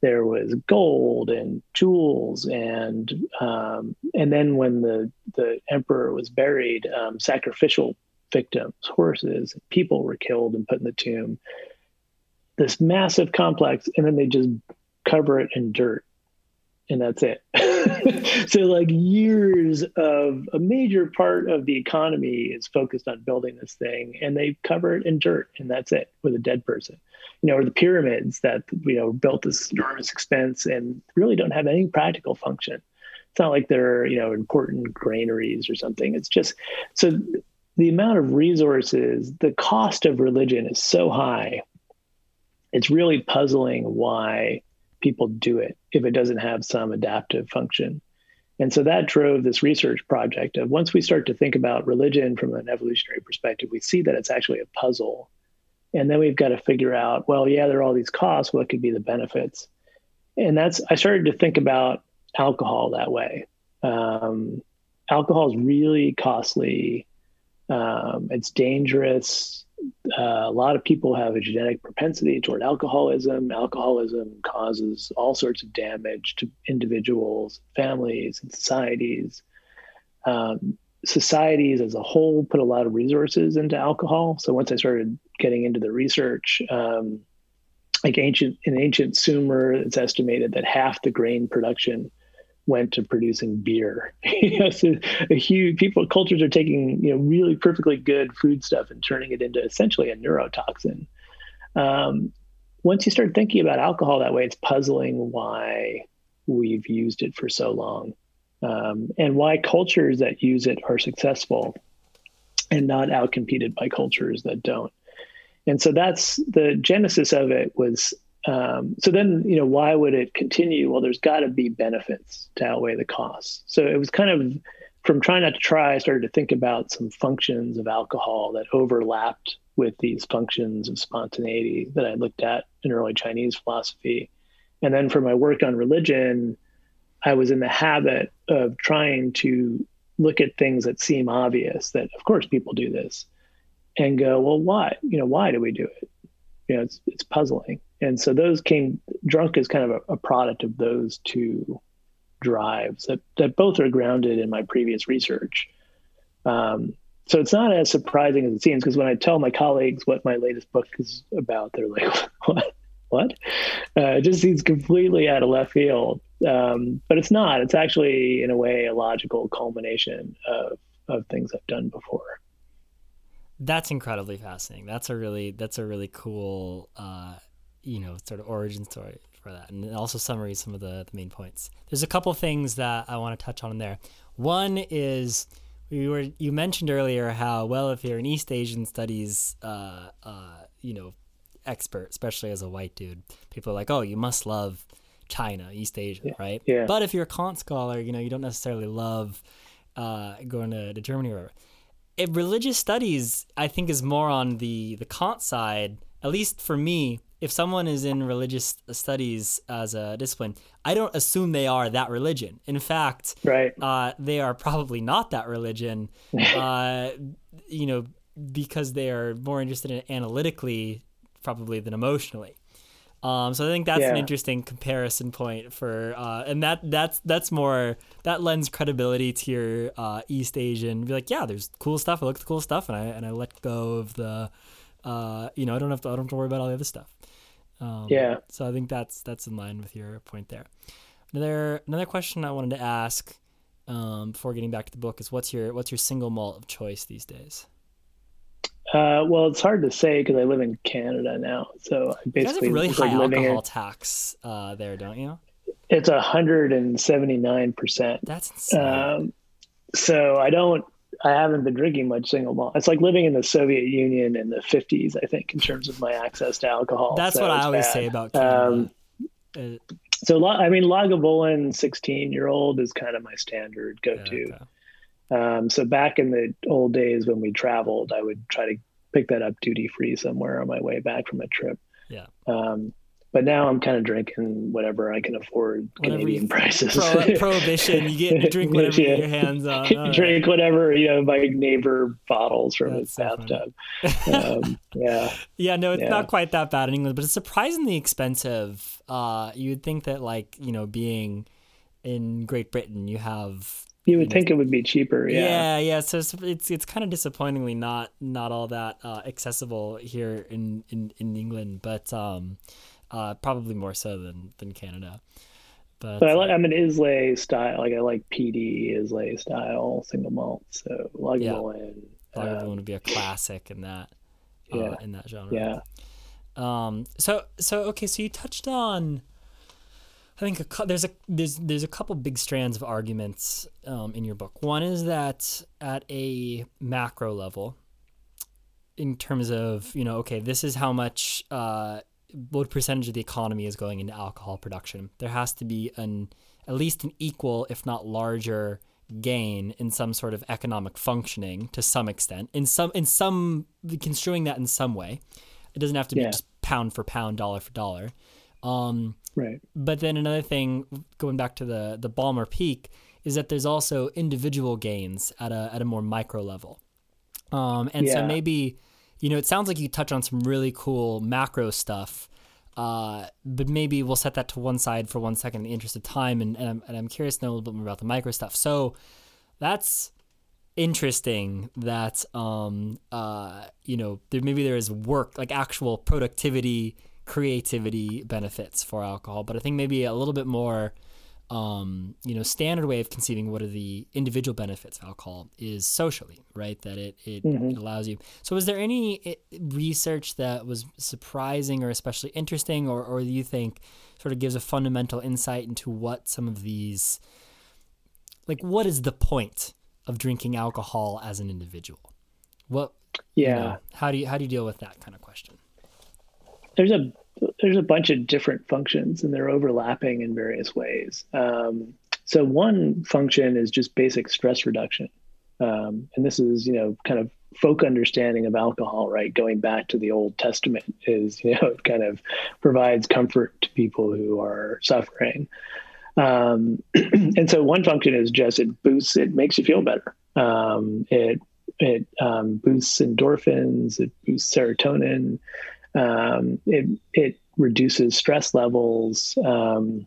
There was gold and jewels. And um, and then when the, the emperor was buried, um, sacrificial victims, horses, people were killed and put in the tomb. This massive complex, and then they just cover it in dirt, and that's it. So like years of a major part of the economy is focused on building this thing, and they cover it in dirt, and that's it, with a dead person. You know, or the pyramids that, you know, built this enormous expense and really don't have any practical function. It's not like they're, you know, important granaries or something. It's just, so the amount of resources, the cost of religion is so high. It's really puzzling why people do it if it doesn't have some adaptive function. And so that drove this research project of, once we start to think about religion from an evolutionary perspective, we see that it's actually a puzzle. And then we've got to figure out, well, yeah, there are all these costs. What could be the benefits? And that's, I started to think about alcohol that way. Um, alcohol is really costly. Um, it's dangerous. Uh, a lot of people have a genetic propensity toward alcoholism. Alcoholism causes all sorts of damage to individuals, families, and societies. Um, societies as a whole put a lot of resources into alcohol. So once I started getting into the research, um, like ancient in ancient Sumer, it's estimated that half the grain production went to producing beer. You know, so a huge people cultures are taking, you know, really perfectly good food stuff and turning it into essentially a neurotoxin. Um, once you start thinking about alcohol that way, it's puzzling why we've used it for so long, um, and why cultures that use it are successful and not outcompeted by cultures that don't. And so that's the genesis of it was, um, so then, you know, why would it continue? Well, there's got to be benefits to outweigh the costs. So it was kind of from Trying Not to Try, I started to think about some functions of alcohol that overlapped with these functions of spontaneity that I looked at in early Chinese philosophy. And then for my work on religion, I was in the habit of trying to look at things that seem obvious, that of course people do this, and go, well, why? You know, why do we do it? You know, it's it's puzzling. And so those came, Drunk is kind of a, a product of those two drives that, that both are grounded in my previous research. Um, so it's not as surprising as it seems, because when I tell my colleagues what my latest book is about, they're like, what? What? Uh, it just seems completely out of left field. Um, but it's not. It's actually, in a way, a logical culmination of, of things I've done before. That's incredibly fascinating. That's a really that's a really cool, uh, you know, sort of origin story for that, and also summary some of the, the main points. There's a couple things that I want to touch on in there. One is we were you mentioned earlier how, well, if you're an East Asian studies, uh, uh, you know, expert, especially as a white dude, people are like, oh, you must love China, East Asia, yeah, right? Yeah. But if you're a Kant scholar, you know, you don't necessarily love uh, going to, to Germany or whatever. It, religious studies, I think, is more on the, the Kant side, at least for me. If someone is in religious studies as a discipline, I don't assume they are that religion. In fact, right. uh, they are probably not that religion, uh, you know, because they are more interested in analytically probably than emotionally. Um, so I think that's yeah. an interesting comparison point for, uh, and that that's that's more that lends credibility to your uh, East Asian. Be like, yeah, there's cool stuff. I look at the cool stuff, and I and I let go of the, uh, you know, I don't have to I don't have to worry about all the other stuff. Um, yeah. So I think that's that's in line with your point there. Another another question I wanted to ask um, before getting back to the book is what's your what's your single malt of choice these days? Uh, well, it's hard to say because I live in Canada now, so I basically you guys have really high alcohol in, tax uh, there, don't you? It's a hundred and seventy nine percent. That's insane. Um, so I don't, I haven't been drinking much single malt. It's like living in the Soviet Union in the fifties, I think, in terms of my access to alcohol. That's so what I always bad. say about Canada. Um, uh, so I mean, Lagavulin sixteen year old is kind of my standard go to. Yeah, okay. Um, so back in the old days when we traveled, I would try to pick that up duty free somewhere on my way back from a trip. Yeah. Um, but now I'm kind of drinking whatever I can afford whatever Canadian you, prices. Pro, prohibition, you get you drink whatever yeah. your hands on. All drink right. whatever, you know, my neighbor bottles from That's his so bathtub. um, yeah. Yeah, no, it's yeah. not quite that bad in England, but it's surprisingly expensive. Uh, you would think that, like, you know, being in Great Britain, you have. You would think it would be cheaper, yeah. Yeah, yeah. So it's it's, it's kind of disappointingly not not all that uh, accessible here in, in, in England, but um, uh, probably more so than, than Canada. But, but I like, I'm an Islay style, like I like P D Islay style single malt. So Lagavulin, yeah. Lagavulin um, would be a classic in that uh, yeah, in that genre. Yeah. Um. So so okay. So you touched on. I think a, there's a there's there's a couple big strands of arguments um, in your book. One is that at a macro level, in terms of, you know, okay, this is how much, uh, what percentage of the economy is going into alcohol production. There has to be an at least an equal, if not larger, gain in some sort of economic functioning to some extent. In some in some construing that in some way, it doesn't have to be yeah. just pound for pound, dollar for dollar. Um, right. But then another thing, going back to the, the Balmer Peak, is that there's also individual gains at a at a more micro level. Um, and yeah. so maybe, you know, it sounds like you touch on some really cool macro stuff, uh, but maybe we'll set that to one side for one second in the interest of time, and, and, I'm, and I'm curious to know a little bit more about the micro stuff. So that's interesting that, um, uh, you know, there, maybe there is work, like actual productivity creativity benefits for alcohol, but I think maybe a little bit more, um, you know, standard way of conceiving what are the individual benefits of alcohol is socially, right? That it, it, mm-hmm. it allows you. So was there any research that was surprising or especially interesting, or, or you think sort of gives a fundamental insight into what some of these, like, what is the point of drinking alcohol as an individual? What, yeah. You know, how do you, how do you deal with that kind of question? There's a, there's a bunch of different functions and they're overlapping in various ways. Um, so one function is just basic stress reduction. Um, and this is, you know, kind of folk understanding of alcohol, right? Going back to the Old Testament is, you know, it kind of provides comfort to people who are suffering. Um, and so one function is just it boosts, it makes you feel better. Um, it, it um, boosts endorphins, it boosts serotonin, um, it, it reduces stress levels. Um,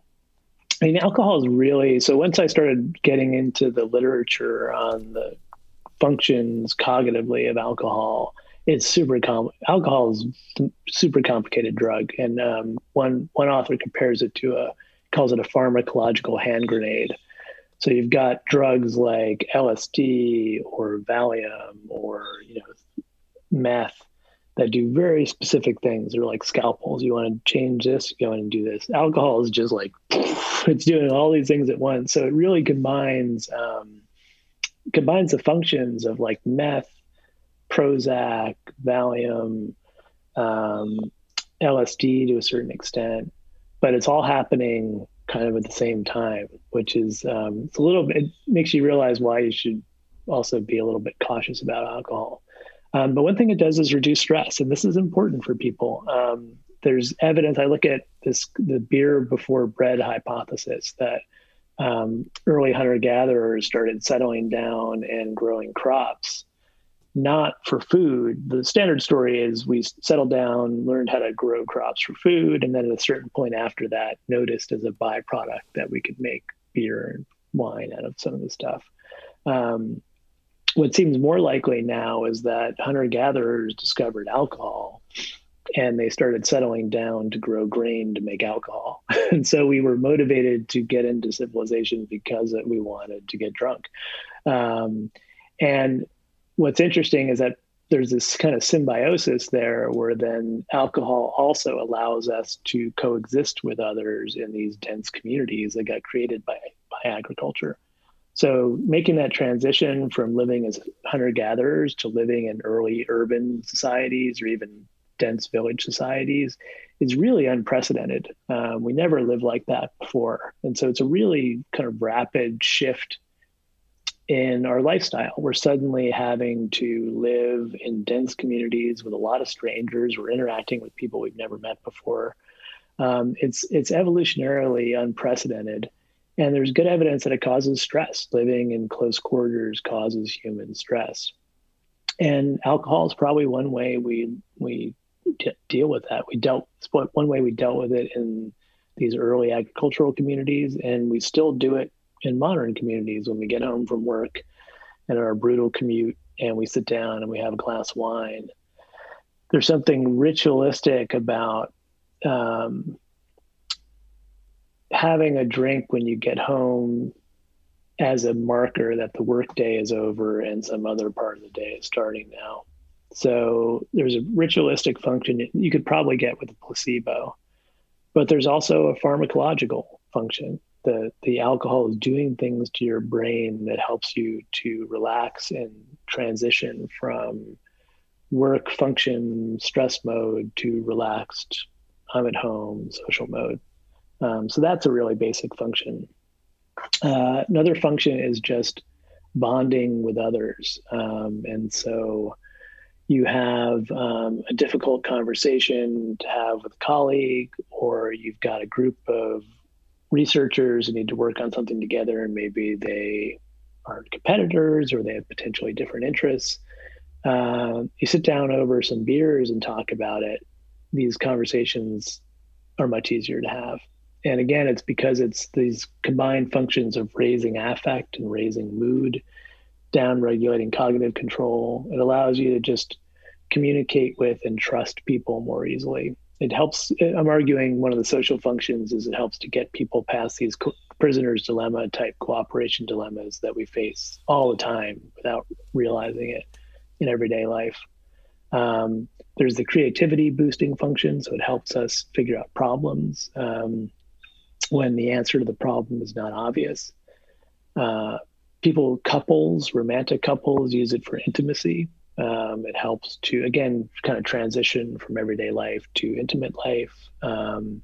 I mean, alcohol is really, so once I started getting into the literature on the functions cognitively of alcohol, it's super com- alcohol is a super complicated drug. And, um, one, one author compares it to a, calls it a pharmacological hand grenade. So you've got drugs like L S D or Valium or, you know, meth that do very specific things. They're like scalpels. You want to change this, go in and do this. Alcohol is just like, it's doing all these things at once. So it really combines, um, combines the functions of like meth, Prozac, Valium, um, L S D to a certain extent, but it's all happening kind of at the same time, which is um, it's a little bit, it makes you realize why you should also be a little bit cautious about alcohol. Um, but one thing it does is reduce stress. And this is important for people. Um, there's evidence. I look at this, the beer before bread hypothesis that um, early hunter-gatherers started settling down and growing crops, not for food. The standard story is we settled down, learned how to grow crops for food, and then at a certain point after that, noticed as a byproduct that we could make beer and wine out of some of the stuff. Um, what seems more likely now is that hunter-gatherers discovered alcohol, and they started settling down to grow grain to make alcohol. And so we were motivated to get into civilization because we wanted to get drunk. Um, and what's interesting is that there's this kind of symbiosis there where then alcohol also allows us to coexist with others in these dense communities that got created by, by agriculture. So making that transition from living as hunter-gatherers to living in early urban societies or even dense village societies is really unprecedented. Um, we never lived like that before. And so it's a really kind of rapid shift in our lifestyle. We're suddenly having to live in dense communities with a lot of strangers. We're interacting with people we've never met before. Um, it's it's evolutionarily unprecedented. And there's good evidence that it causes stress. Living in close quarters causes human stress. And alcohol is probably one way we we d- deal with that. We dealt one way we dealt with it in these early agricultural communities, and we still do it in modern communities when we get home from work and our brutal commute and we sit down and we have a glass of wine. There's something ritualistic about um, having a drink when you get home as a marker that the work day is over and some other part of the day is starting now. So there's a ritualistic function you could probably get with a placebo, but there's also a pharmacological function. The, the alcohol is doing things to your brain that helps you to relax and transition from work function, stress mode to relaxed, I'm at home, social mode. Um, so that's a really basic function. Uh, another function is just bonding with others. Um, and so you have um, a difficult conversation to have with a colleague, or you've got a group of researchers who need to work on something together, and maybe they are competitors or they have potentially different interests. Uh, you sit down over some beers and talk about it. These conversations are much easier to have. And again, it's because it's these combined functions of raising affect and raising mood, down-regulating cognitive control. It allows you to just communicate with and trust people more easily. it helps. I'm arguing one of the social functions is it helps to get people past these co- prisoner's dilemma type cooperation dilemmas that we face all the time without realizing it in everyday life. Um, there's the creativity boosting function. So it helps us figure out problems um, when the answer to the problem is not obvious. Uh, people, couples, romantic couples use it for intimacy. Um, it helps to, again, kind of transition from everyday life to intimate life, um,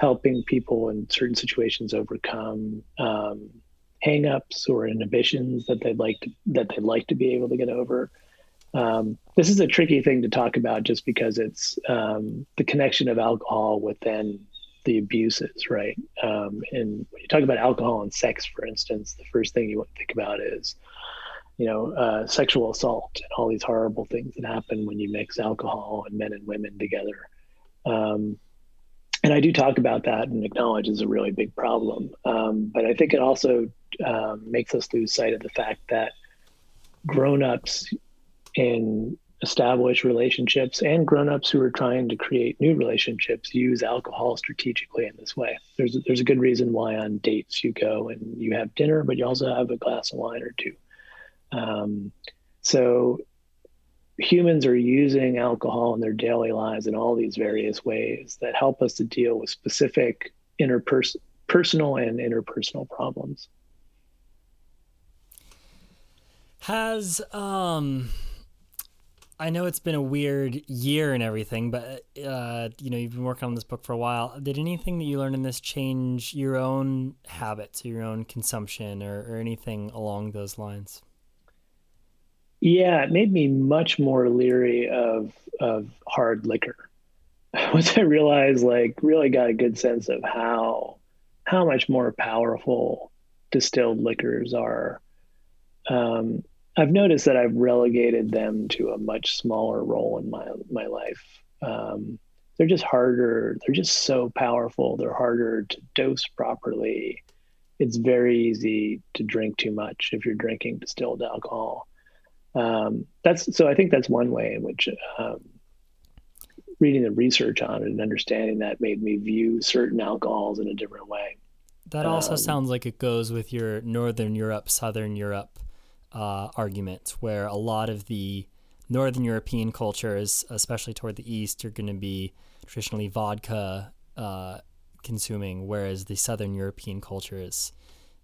helping people in certain situations overcome um, hang-ups or inhibitions that they'd like to, that they'd like to be able to get over. Um, this is a tricky thing to talk about just because it's um, the connection of alcohol within the abuses, right? Um, and when you talk about alcohol and sex, for instance, the first thing you want to think about is you know, uh, sexual assault and all these horrible things that happen when you mix alcohol and men and women together. Um, and I do talk about that and acknowledge it's a really big problem. Um, but I think it also um, makes us lose sight of the fact that grownups in established relationships and grownups who are trying to create new relationships use alcohol strategically in this way. There's, there's a good reason why on dates you go and you have dinner, but you also have a glass of wine or two. Um, so humans are using alcohol in their daily lives in all these various ways that help us to deal with specific interpers- personal and interpersonal problems. Has, um, I know it's been a weird year and everything, but, uh, you know, you've been working on this book for a while. Did anything that you learned in this change your own habits, your own consumption, or, or anything along those lines? Yeah, it made me much more leery of of hard liquor. Once I realized, like, really got a good sense of how how much more powerful distilled liquors are. Um, I've noticed that I've relegated them to a much smaller role in my my life. Um, they're just harder. They're just so powerful. They're harder to dose properly. It's very easy to drink too much if you're drinking distilled alcohol. Um, that's, so I think that's one way in which, um, reading the research on it and understanding that made me view certain alcohols in a different way. That also um, sounds like it goes with your Northern Europe, Southern Europe, uh, arguments, where a lot of the Northern European cultures, especially toward the East, are going to be traditionally vodka, uh, consuming, whereas the Southern European cultures,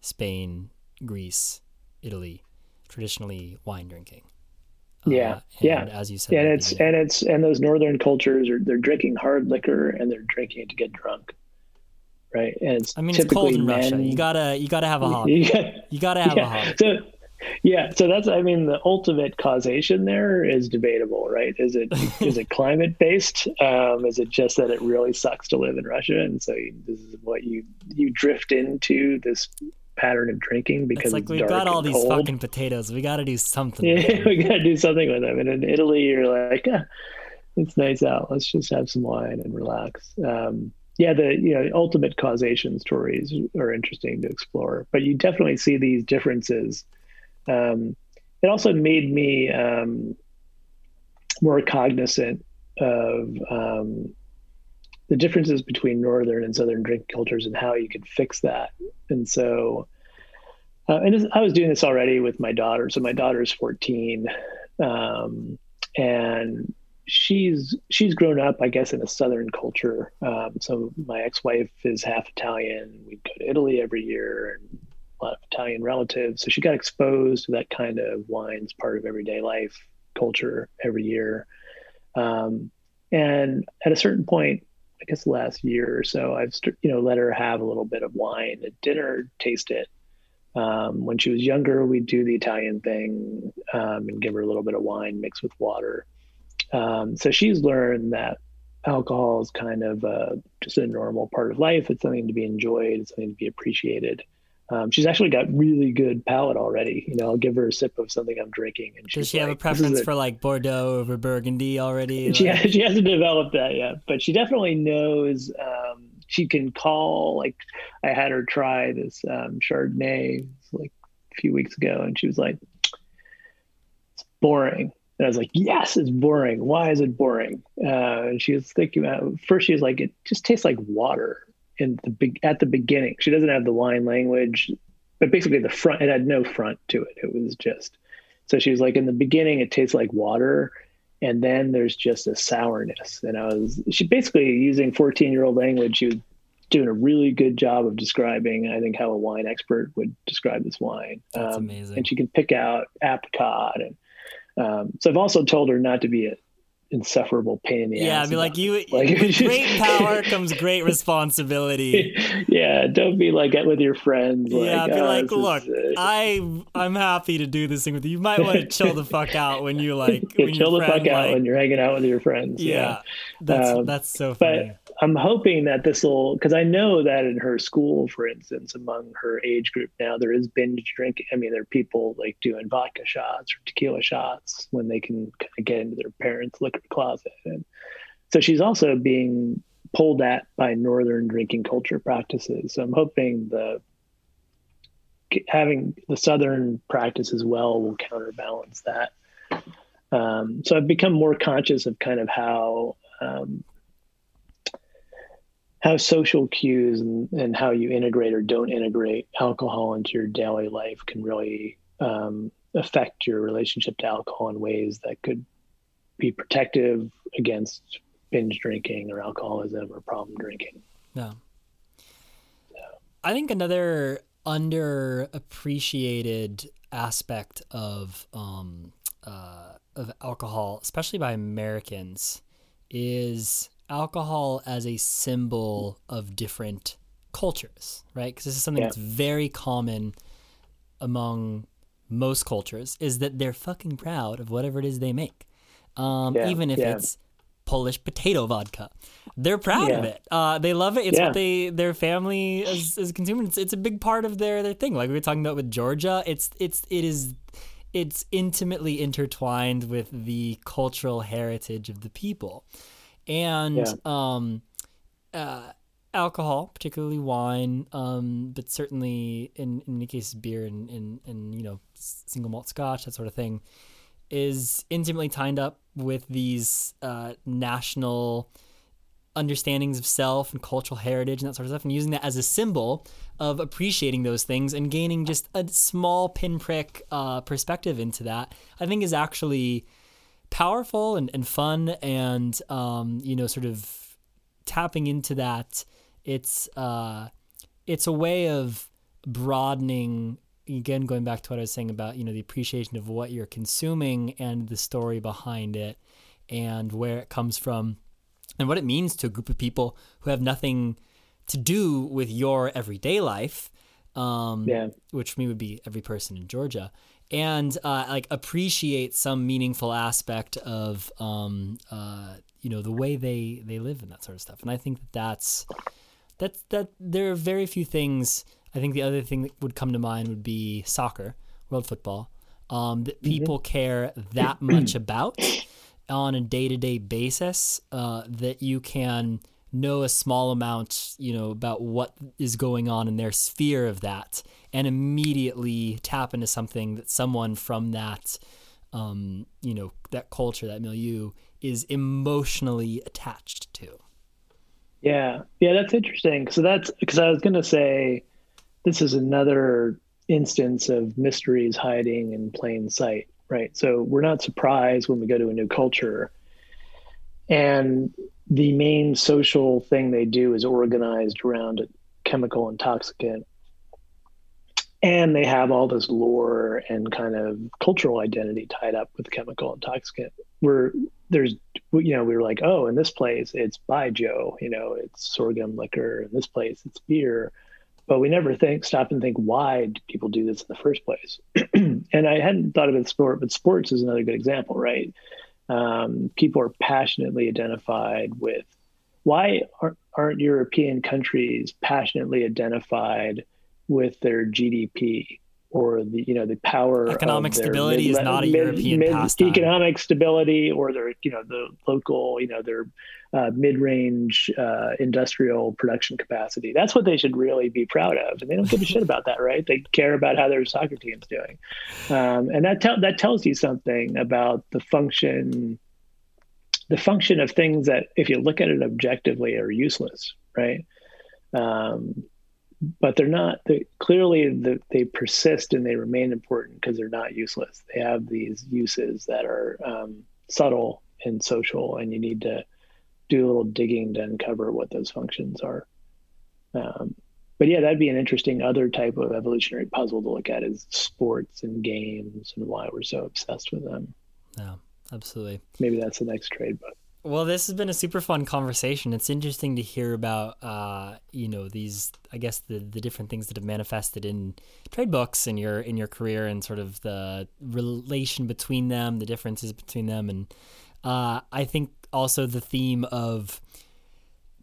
Spain, Greece, Italy, traditionally wine drinking. Yeah. Uh, yeah. As you said. And it's, and it's, and those Northern cultures are, they're drinking hard liquor and they're drinking it to get drunk. Right. And it's, I mean, it's cold in men, Russia. You gotta, you gotta have a hobby. You gotta, you gotta have yeah. a hobby. So, yeah. So that's, I mean, the ultimate causation there is debatable, right? Is it, is it climate based? Um, is it just that it really sucks to live in Russia? And so you, this is what you, you drift into this pattern of drinking because it's like, it's we've dark got all these cold. Fucking potatoes. We got to do something. Yeah, we got to do something with them. And in Italy, you're like, ah, it's nice out. Let's just have some wine and relax. Um, yeah, the you know ultimate causation stories are interesting to explore, but you definitely see these differences. Um, it also made me um, more cognizant of um, the differences between Northern and Southern drink cultures and how you could fix that. And so, uh, and this, I was doing this already with my daughter. So my daughter is fourteen, um, and she's, she's grown up, I guess, in a Southern culture. Um, so my ex-wife is half Italian. We'd go to Italy every year and a lot of Italian relatives. So she got exposed to that kind of wines, part of everyday life culture every year. Um, and at a certain point, I guess the last year or so, I've you know let her have a little bit of wine at dinner, taste it. Um, when she was younger, we'd do the Italian thing um, and give her a little bit of wine mixed with water. Um, so she's learned that alcohol is kind of uh, just a normal part of life. It's something to be enjoyed. It's something to be appreciated. Um, she's actually got really good palate already. You know, I'll give her a sip of something I'm drinking. And she's Does she like, have a preference a... for like Bordeaux over Burgundy already? She, like... has, she hasn't developed that yet, but she definitely knows, um, she can call, like I had her try this um, Chardonnay like a few weeks ago and she was like, it's boring. And I was like, yes, it's boring. Why is it boring? Uh, and she was thinking about, first she was like, it just tastes like water in the big, at the beginning. She doesn't have the wine language, but basically the front, it had no front to it. It was just, so she was like, in the beginning, it tastes like water. And then there's just a sourness. And I was, she basically using fourteen year old language, she was doing a really good job of describing, I think, how a wine expert would describe this wine. That's um, amazing. And she can pick out apricot. And um, so I've also told her not to be an insufferable pain in the yeah, ass. Yeah, I'd be like, you, like, with great power comes great responsibility. Yeah, don't be like that with your friends. Like, yeah, I'd be oh, like, look, is, uh, I, I'm happy to do this thing with you. You might want to chill the fuck out when you like. Yeah, when chill your friend, the fuck out like, when you're hanging out with your friends. Yeah, yeah. that's um, that's so funny. But, I'm hoping that this will, because I know that in her school, for instance, among her age group now, there is binge drinking. I mean, there are people like doing vodka shots or tequila shots when they can kind of get into their parents' liquor closet. And so she's also being pulled at by Northern drinking culture practices. So I'm hoping the having the Southern practice as well will counterbalance that. Um, so I've become more conscious of kind of how... Um, how social cues and, and how you integrate or don't integrate alcohol into your daily life can really um, affect your relationship to alcohol in ways that could be protective against binge drinking or alcoholism or problem drinking. Yeah. So. I think another underappreciated aspect of, um, uh, of alcohol, especially by Americans, is alcohol as a symbol of different cultures, right? Because this is something yeah. that's very common among most cultures, is that they're fucking proud of whatever it is they make. Um, yeah. Even if yeah. it's Polish potato vodka, they're proud yeah. of it. Uh, they love it. It's yeah. what they, their family is, is consuming. It's, it's a big part of their, their thing. Like we were talking about with Georgia, it's, it's, it is, it's intimately intertwined with the cultural heritage of the people. And yeah. um, uh, alcohol, particularly wine, um, but certainly in, in many cases beer and, and, and, you know, single malt scotch, that sort of thing, is intimately tied up with these uh, national understandings of self and cultural heritage and that sort of stuff, and using that as a symbol of appreciating those things and gaining just a small pinprick uh, perspective into that, I think is actually powerful and, and fun and, um, you know, sort of tapping into that. It's, uh, it's a way of broadening, again, going back to what I was saying about, you know, the appreciation of what you're consuming and the story behind it and where it comes from and what it means to a group of people who have nothing to do with your everyday life. Um, yeah. Which for me would be every person in Georgia. And uh, like appreciate some meaningful aspect of, um, uh, you know, the way they, they live and that sort of stuff. And I think that that's, that's, that there are very few things. I think the other thing that would come to mind would be soccer, world football, um, that people mm-hmm. care that much about on a day-to-day basis, uh, that you can know a small amount, you know, about what is going on in their sphere of that and immediately tap into something that someone from that, um, you know, that culture, that milieu is emotionally attached to. Yeah. Yeah. That's interesting. So that's, cause I was going to say, this is another instance of mysteries hiding in plain sight, right? So we're not surprised when we go to a new culture and the main social thing they do is organized around a chemical intoxicant. And they have all this lore and kind of cultural identity tied up with chemical intoxicant. We're there's, you know, we were like, oh, in this place, it's baijiu, you know, it's sorghum liquor. In this place, it's beer. But we never think, stop and think, why do people do this in the first place? And I hadn't thought of it sport, but sports is another good example, right? Um, people are passionately identified with, why aren't, aren't European countries passionately identified with their G D P or the, you know, the power. Economic stability mid, is not a mid, European mid, pastime. Economic stability, or their, you know, the local, you know, their uh, mid-range uh, industrial production capacity. That's what they should really be proud of. And they don't give a shit about that, right? They care about how their soccer team's doing. Um, and that te- that tells you something about the function, the function of things that, if you look at it objectively, are useless, right? Um, but they're not, they, clearly the, they persist and they remain important because they're not useless. They have these uses that are um, subtle and social, and you need to do a little digging to uncover what those functions are. Um, but yeah, that'd be an interesting other type of evolutionary puzzle to look at, is sports and games and why we're so obsessed with them. Yeah, absolutely. Maybe that's the next trade book. Well, this has been a super fun conversation. It's interesting to hear about, uh, you know, these, I guess, the, the different things that have manifested in trade books in your in your career, and sort of the relation between them, the differences between them. And uh, I think also the theme of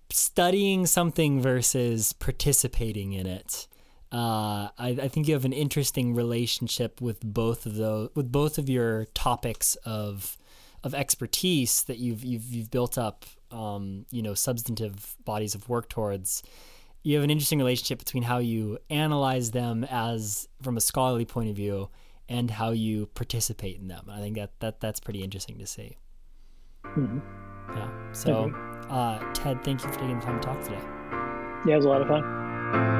studying something versus participating in it. Uh, I, I think you have an interesting relationship with both of those, with both of your topics of of expertise that you've, you've, you've built up, um, you know, substantive bodies of work towards. You have an interesting relationship between how you analyze them as from a scholarly point of view and how you participate in them. And I think that, that that's pretty interesting to see. Mm-hmm. Yeah. So, mm-hmm. uh, Ted, thank you for taking the time to talk today. Yeah, it was a lot of fun.